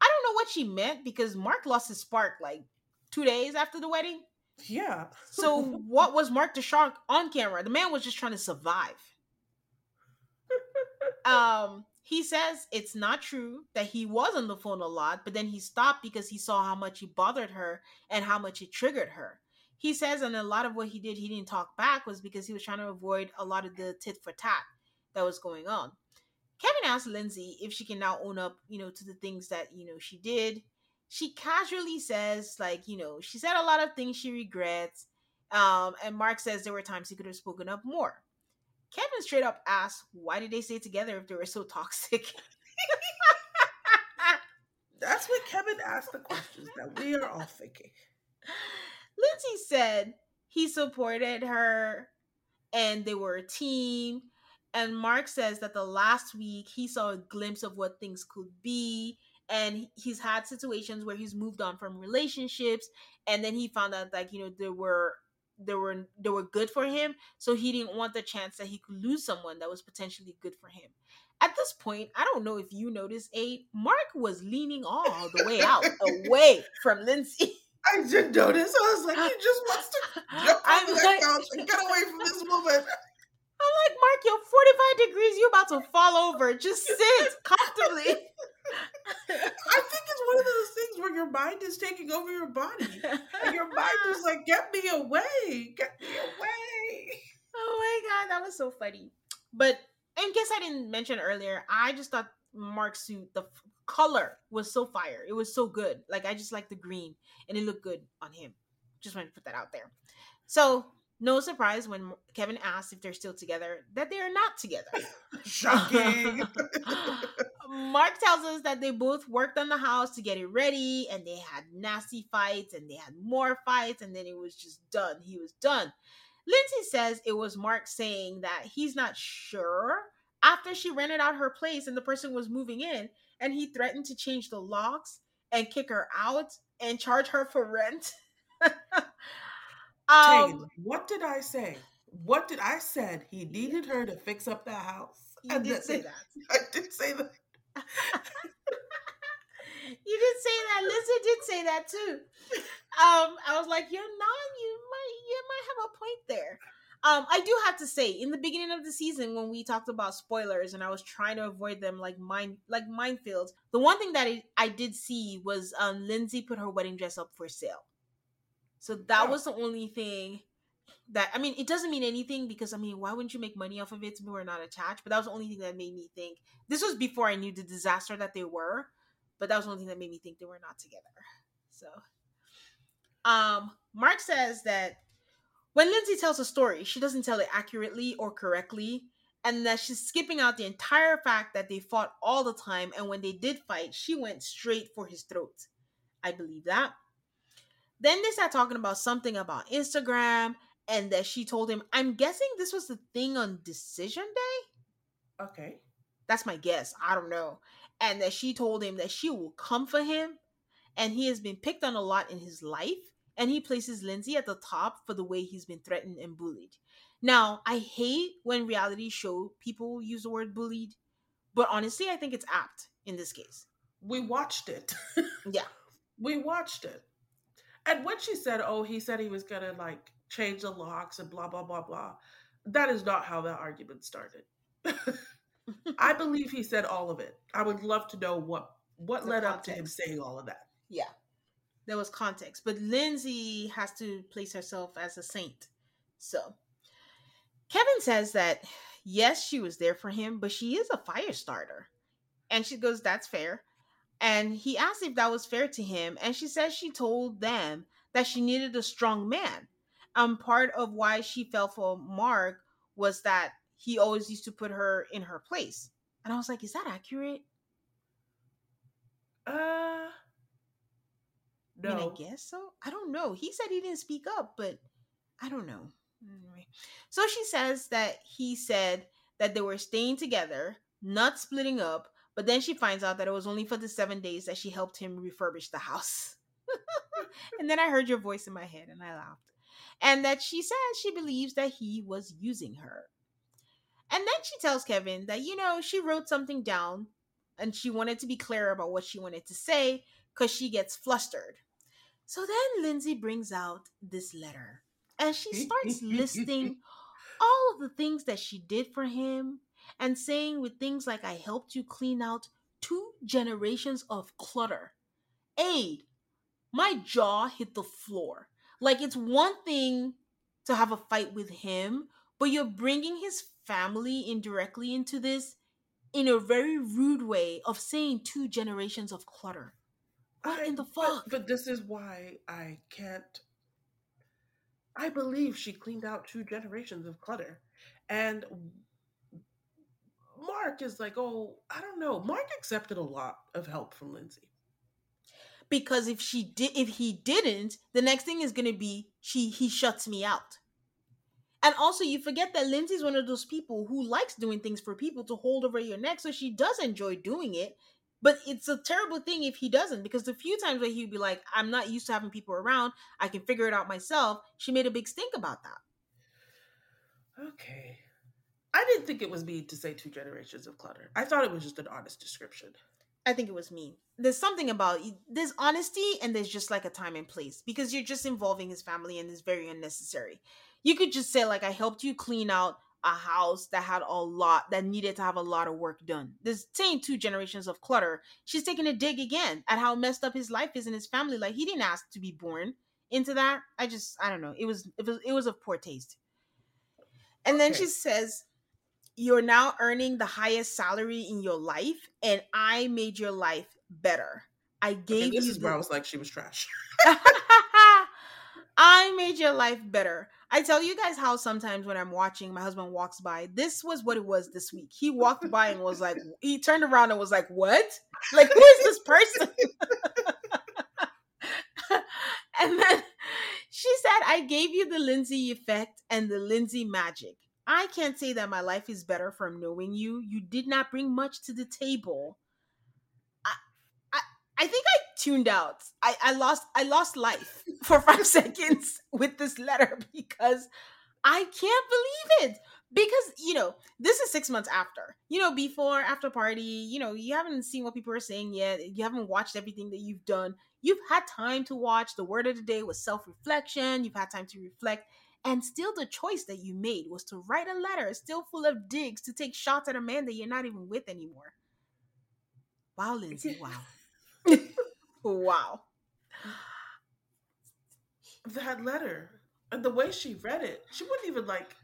I don't know what she meant because Mark lost his spark like 2 days after the wedding. Yeah. So what was Mark the Shark on camera? The man was just trying to survive. He says it's not true that he was on the phone a lot, but then he stopped because he saw how much he bothered her and how much it triggered her. He says, and a lot of what he did, he didn't talk back was because he was trying to avoid a lot of the tit for tat that was going on. Kevin asked Lindsey if she can now own up, you know, to the things that, you know, she did. She casually says, like, you know, she said a lot of things she regrets. And Mark says there were times he could have spoken up more. Kevin straight up asked, why did they stay together if they were so toxic? That's what Kevin asked the questions that we are all thinking. Lindsey said he supported her and they were a team. And Mark says that the last week he saw a glimpse of what things could be. And he's had situations where he's moved on from relationships. And then he found out, like, you know, they were good for him. So he didn't want the chance that he could lose someone that was potentially good for him. At this point, I don't know if you noticed, Mark was leaning all the way out, away from Lindsey. I did notice. I was like, he just wants to jump off that couch and get away from this woman. I'm like, Mark, you're 45 degrees. You're about to fall over. Just sit comfortably. I think it's one of those things where your mind is taking over your body. And your mind is like, get me away. Get me away. Oh my God, that was so funny. But in case I didn't mention earlier, I just thought Mark's suit, the color was so fire. It was so good. Like, I just like the green and it looked good on him. Just wanted to put that out there. So, no surprise when Kevin asked if they're still together, that they are not together. Shocking. Mark tells us that they both worked on the house to get it ready, and they had nasty fights, and they had more fights, and then it was just done. He was done. Lindsey says it was Mark saying that he's not sure after she rented out her place and the person was moving in, and he threatened to change the locks and kick her out and charge her for rent. Taylor, what did I say? What did I said? He needed her to fix up the house. You did say that. I did say that. You did say that. Lindsey did say that too. I was like, you might have a point there. I do have to say, in the beginning of the season, when we talked about spoilers and I was trying to avoid them like minefields, the one thing that I did see was Lindsey put her wedding dress up for sale. So that was the only thing that, I mean, it doesn't mean anything because, I mean, why wouldn't you make money off of it? We were not attached, but that was the only thing that made me think. This was before I knew the disaster that they were, but that was the only thing that made me think they were not together. So, Mark says that when Lindsey tells a story, she doesn't tell it accurately or correctly, and that she's skipping out the entire fact that they fought all the time, and when they did fight, she went straight for his throat. I believe that. Then they start talking about something about Instagram, and that she told him, I'm guessing this was the thing on decision day? Okay. That's my guess. I don't know. And that she told him that she will come for him, and he has been picked on a lot in his life. And he places Lindsey at the top for the way he's been threatened and bullied. Now, I hate when reality show people use the word bullied, but honestly, I think it's apt in this case. We watched it. Yeah. We watched it. And when she said, oh, he said he was going to like change the locks and blah, blah, blah, blah. That is not how that argument started. I believe he said all of it. I would love to know what led up to him saying all of that. Yeah. There was context, but Lindsey has to place herself as a saint. So Kevin says that, yes, she was there for him, but she is a fire starter. And she goes, that's fair. And he asked if that was fair to him. And she says she told them that she needed a strong man. Part of why she fell for Mark was that he always used to put her in her place. And I was like, is that accurate? No. I mean, I guess so. I don't know. He said he didn't speak up, but I don't know. Anyway. So she says that he said that they were staying together, not splitting up, but then she finds out that it was only for the 7 days that she helped him refurbish the house. And then I heard your voice in my head and I laughed. And that she says she believes that he was using her. And then she tells Kevin that, you know, she wrote something down and she wanted to be clear about what she wanted to say, because she gets flustered. So then Lindsey brings out this letter. And she starts listing all of the things that she did for him. And saying with things like, I helped you clean out 2 generations of clutter. Aid, my jaw hit the floor. Like, it's one thing to have a fight with him. But you're bringing his family indirectly into this in a very rude way of saying 2 generations of clutter. What in the fuck? But this is why I can't. I believe she cleaned out 2 generations of clutter. And Mark is like, oh, I don't know. Mark accepted a lot of help from Lindsey. Because if he didn't, the next thing is going to be he shuts me out. And also, you forget that Lindsey's one of those people who likes doing things for people to hold over your neck. So she does enjoy doing it. But it's a terrible thing if he doesn't, because the few times where he'd be like, I'm not used to having people around, I can figure it out myself. She made a big stink about that. Okay. I didn't think it was mean to say 2 generations of clutter. I thought it was just an honest description. I think it was mean. There's something about, there's honesty and there's just like a time and place, because you're just involving his family and it's very unnecessary. You could just say like, I helped you clean out a house that had a lot, that needed to have a lot of work done. This saying 2 generations of clutter, she's taking a dig again at how messed up his life is and his family. Like, he didn't ask to be born into that. I don't know. It was of poor taste. And then she says, you're now earning the highest salary in your life, and I made your life better. I gave you. This is where I was like, she was trash. I made your life better. I tell you guys how sometimes when I'm watching, my husband walks by. This was what it was this week. He walked by and was like, he turned around and was like, what? Like, who is this person? And then she said, I gave you the Lindsey effect and the Lindsey magic. I can't say that my life is better from knowing you. You did not bring much to the table. I think I tuned out. I lost life for 5 seconds with this letter because I can't believe it. Because, you know, this is 6 months after, you know, before, after party, you know, you haven't seen what people are saying yet. You haven't watched everything that you've done. You've had time to watch. The word of the day was self-reflection. You've had time to reflect. And still the choice that you made was to write a letter still full of digs to take shots at a man that you're not even with anymore. Wow, Lindsey. Wow. Wow. That letter and the way she read it, she wouldn't even like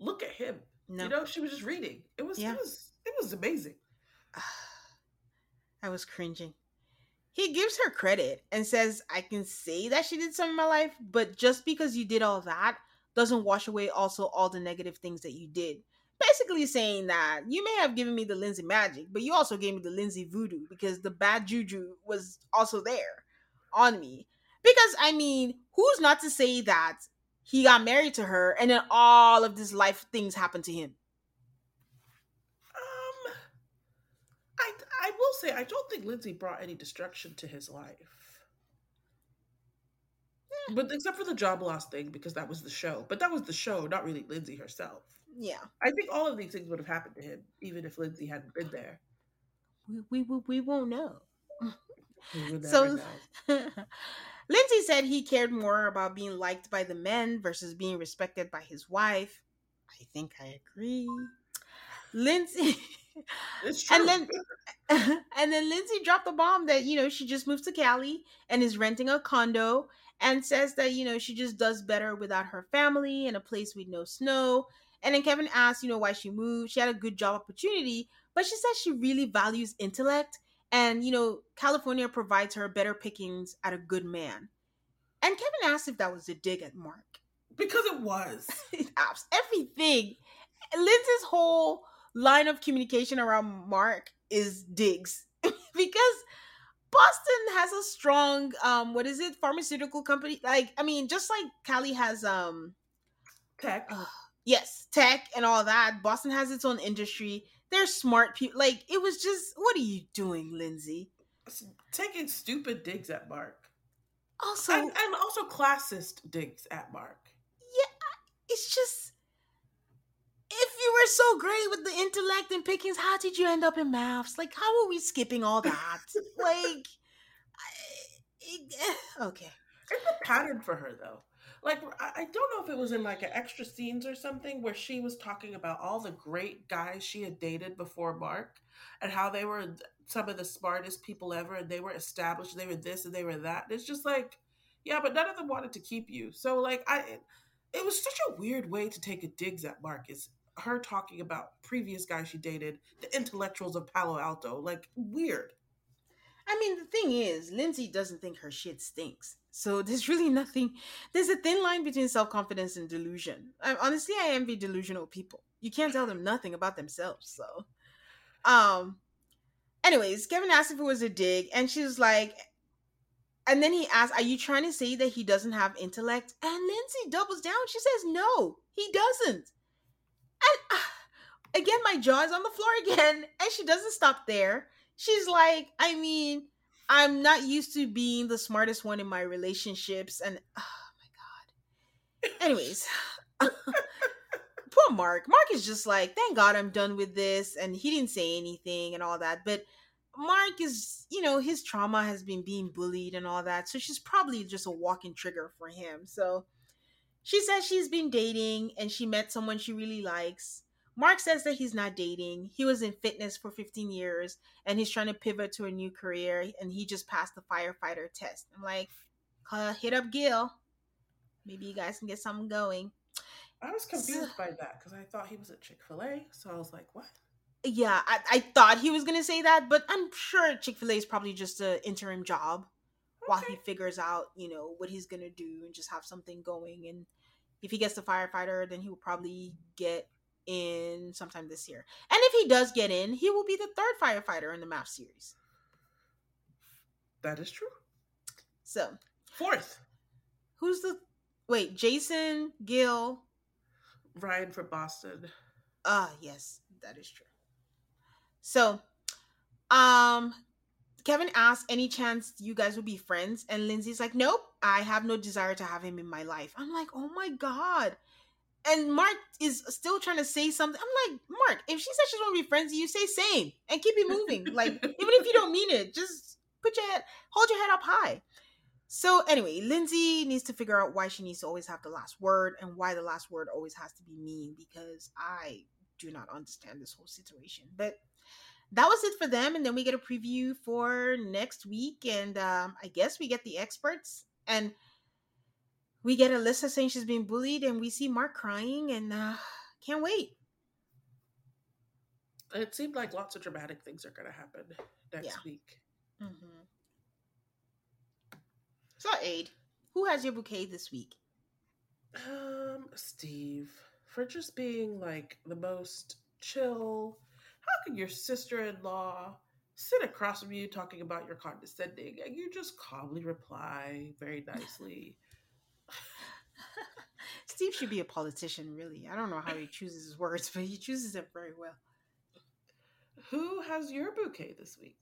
look at him. No. You know, she was just reading. It was amazing. I was cringing. He gives her credit and says, I can say that she did some in my life, but just because you did all that doesn't wash away also all the negative things that you did. Basically saying that you may have given me the Lindsey magic, but you also gave me the Lindsey voodoo because the bad juju was also there on me. Because, I mean, who's not to say that he got married to her and then all of this life things happened to him? I will say, I don't think Lindsey brought any destruction to his life. Yeah. But except for the job loss thing, because that was the show. But that was the show, not really Lindsey herself. Yeah. I think all of these things would have happened to him, even if Lindsey hadn't been there. We won't know. We would never know. Lindsey said he cared more about being liked by the men versus being respected by his wife. I think I agree. Lindsey... It's true. And then Lindsey dropped the bomb that, you know, she just moved to Cali and is renting a condo and says that, you know, she just does better without her family in a place with no snow. And then Kevin asked, you know, why she moved. She had a good job opportunity, but she says she really values intellect and, you know, California provides her better pickings at a good man. And Kevin asked if that was a dig at Mark. Because it was. Everything. Lindsey's whole line of communication around Mark is digs because Boston has a strong pharmaceutical company, like, I mean, just like Cali has tech, tech and all that. Boston has its own industry. They're smart people. Like, it was just, what are you doing, Lindsey? Taking stupid digs at Mark, also, and also classist digs at Mark. Yeah, it's just, if you were so great with the intellect and pickings, how did you end up in maths? Like, how are we skipping all that? Like, okay. It's a pattern for her, though. Like, I don't know if it was in, like, an extra scenes or something where she was talking about all the great guys she had dated before Mark and how they were some of the smartest people ever and they were established and they were this and they were that. And it's just like, yeah, but none of them wanted to keep you. So, like, it was such a weird way to take a digs at Mark, is her talking about previous guys she dated, the intellectuals of Palo Alto. Like, weird. I mean, the thing is, Lindsey doesn't think her shit stinks. So there's really nothing. There's a thin line between self-confidence and delusion. Honestly, I envy delusional people. You can't tell them nothing about themselves. So, anyways, Kevin asked if it was a dig, and she was like... And then he asks, are you trying to say that he doesn't have intellect? And Lindsey doubles down. She says, no, he doesn't. And again, my jaw is on the floor again. And she doesn't stop there. She's like, I mean, I'm not used to being the smartest one in my relationships. And oh my God. Anyways, poor Mark. Mark is just like, thank God I'm done with this. And he didn't say anything and all that. But Mark is, you know, his trauma has been being bullied and all that. So she's probably just a walking trigger for him. So she says she's been dating and she met someone she really likes. Mark says that he's not dating. He was in fitness for 15 years and he's trying to pivot to a new career. And he just passed the firefighter test. I'm like, hit up Gil. Maybe you guys can get something going. I was confused by that because I thought he was at Chick-fil-A. So I was like, what? Yeah, I thought he was going to say that, but I'm sure Chick-fil-A is probably just an interim job while he figures out, you know, what he's going to do and just have something going. And if he gets the firefighter, then he will probably get in sometime this year. And if he does get in, he will be the third firefighter in the map series. That is true. So. Fourth. Who's the... Wait, Jason, Gil. Ryan for Boston. Yes, that is true. So, Kevin asked, any chance you guys would be friends? And Lindsey's like, nope, I have no desire to have him in my life. I'm like, oh my God. And Mark is still trying to say something. I'm like, Mark, if she says she doesn't want to be friends, you say same and keep it moving. Like, even if you don't mean it, just put your head, hold your head up high. So anyway, Lindsey needs to figure out why she needs to always have the last word and why the last word always has to be me, because I do not understand this whole situation. But that was it for them. And then we get a preview for next week. And I guess we get the experts, and we get Alyssa saying she's being bullied, and we see Mark crying, and can't wait. It seemed like lots of dramatic things are going to happen next week. Mm-hmm. So, Aid, who has your bouquet this week? Steve, for just being like the most chill. How could your sister-in-law sit across from you talking about your condescending, and you just calmly reply very nicely? Steve should be a politician, really. I don't know how he chooses his words, but he chooses it very well. Who has your bouquet this week?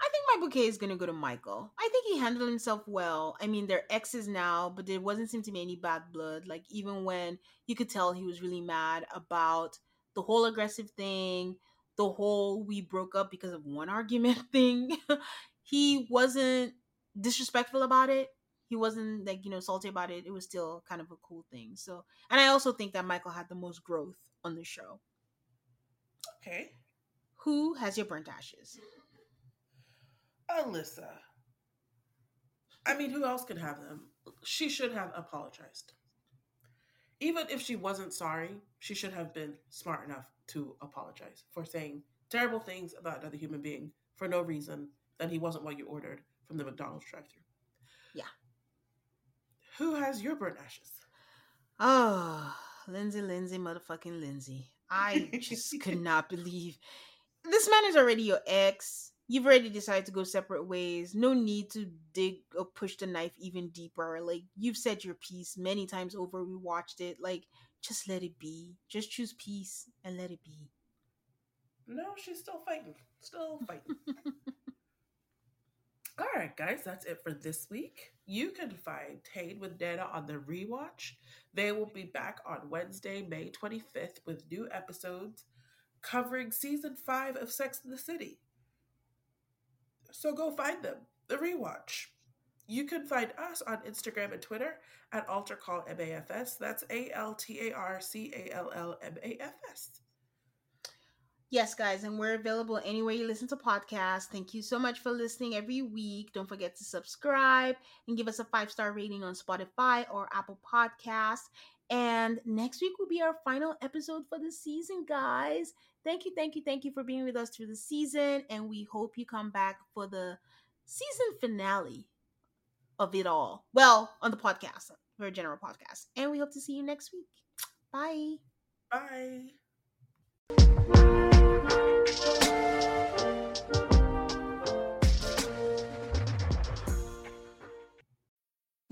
I think my bouquet is going to go to Michael. I think he handled himself well. I mean, they're exes now, but there wasn't seem to be any bad blood. Like, even when you could tell he was really mad about the whole aggressive thing, the whole we broke up because of one argument thing, he wasn't disrespectful about it. He wasn't like, you know, salty about it. It was still kind of a cool thing. So, and I also think that Michael had the most growth on the show. Okay. Who has your burnt ashes? Alyssa. I mean, who else could have them? She should have apologized. Even if she wasn't sorry, she should have been smart enough to apologize for saying terrible things about another human being for no reason, that he wasn't what you ordered from the McDonald's drive-thru. Yeah. Who has your burnt ashes? Oh, Lindsey, motherfucking Lindsey. I just could not believe. This man is already your ex. You've already decided to go separate ways. No need to dig or push the knife even deeper. Like, you've said your piece many times over. We watched it. Like, just let it be. Just choose peace and let it be. No, she's still fighting. All right, guys, that's it for this week. You can find Tane with Nana on the rewatch. They will be back on Wednesday, May 25th with new episodes covering season 5 of Sex and the City. So go find them, the rewatch. You can find us on Instagram and Twitter at Altar Call MAFS. That's ALTARCALLMAFS. Yes, guys, and we're available anywhere you listen to podcasts. Thank you so much for listening every week. Don't forget to subscribe and give us a 5-star rating on Spotify or Apple Podcasts. And next week will be our final episode for the season, guys. Thank you for being with us through the season. And we hope you come back for the season finale of it all. Well, on the podcast, for a general podcast. And we hope to see you next week. Bye. Bye.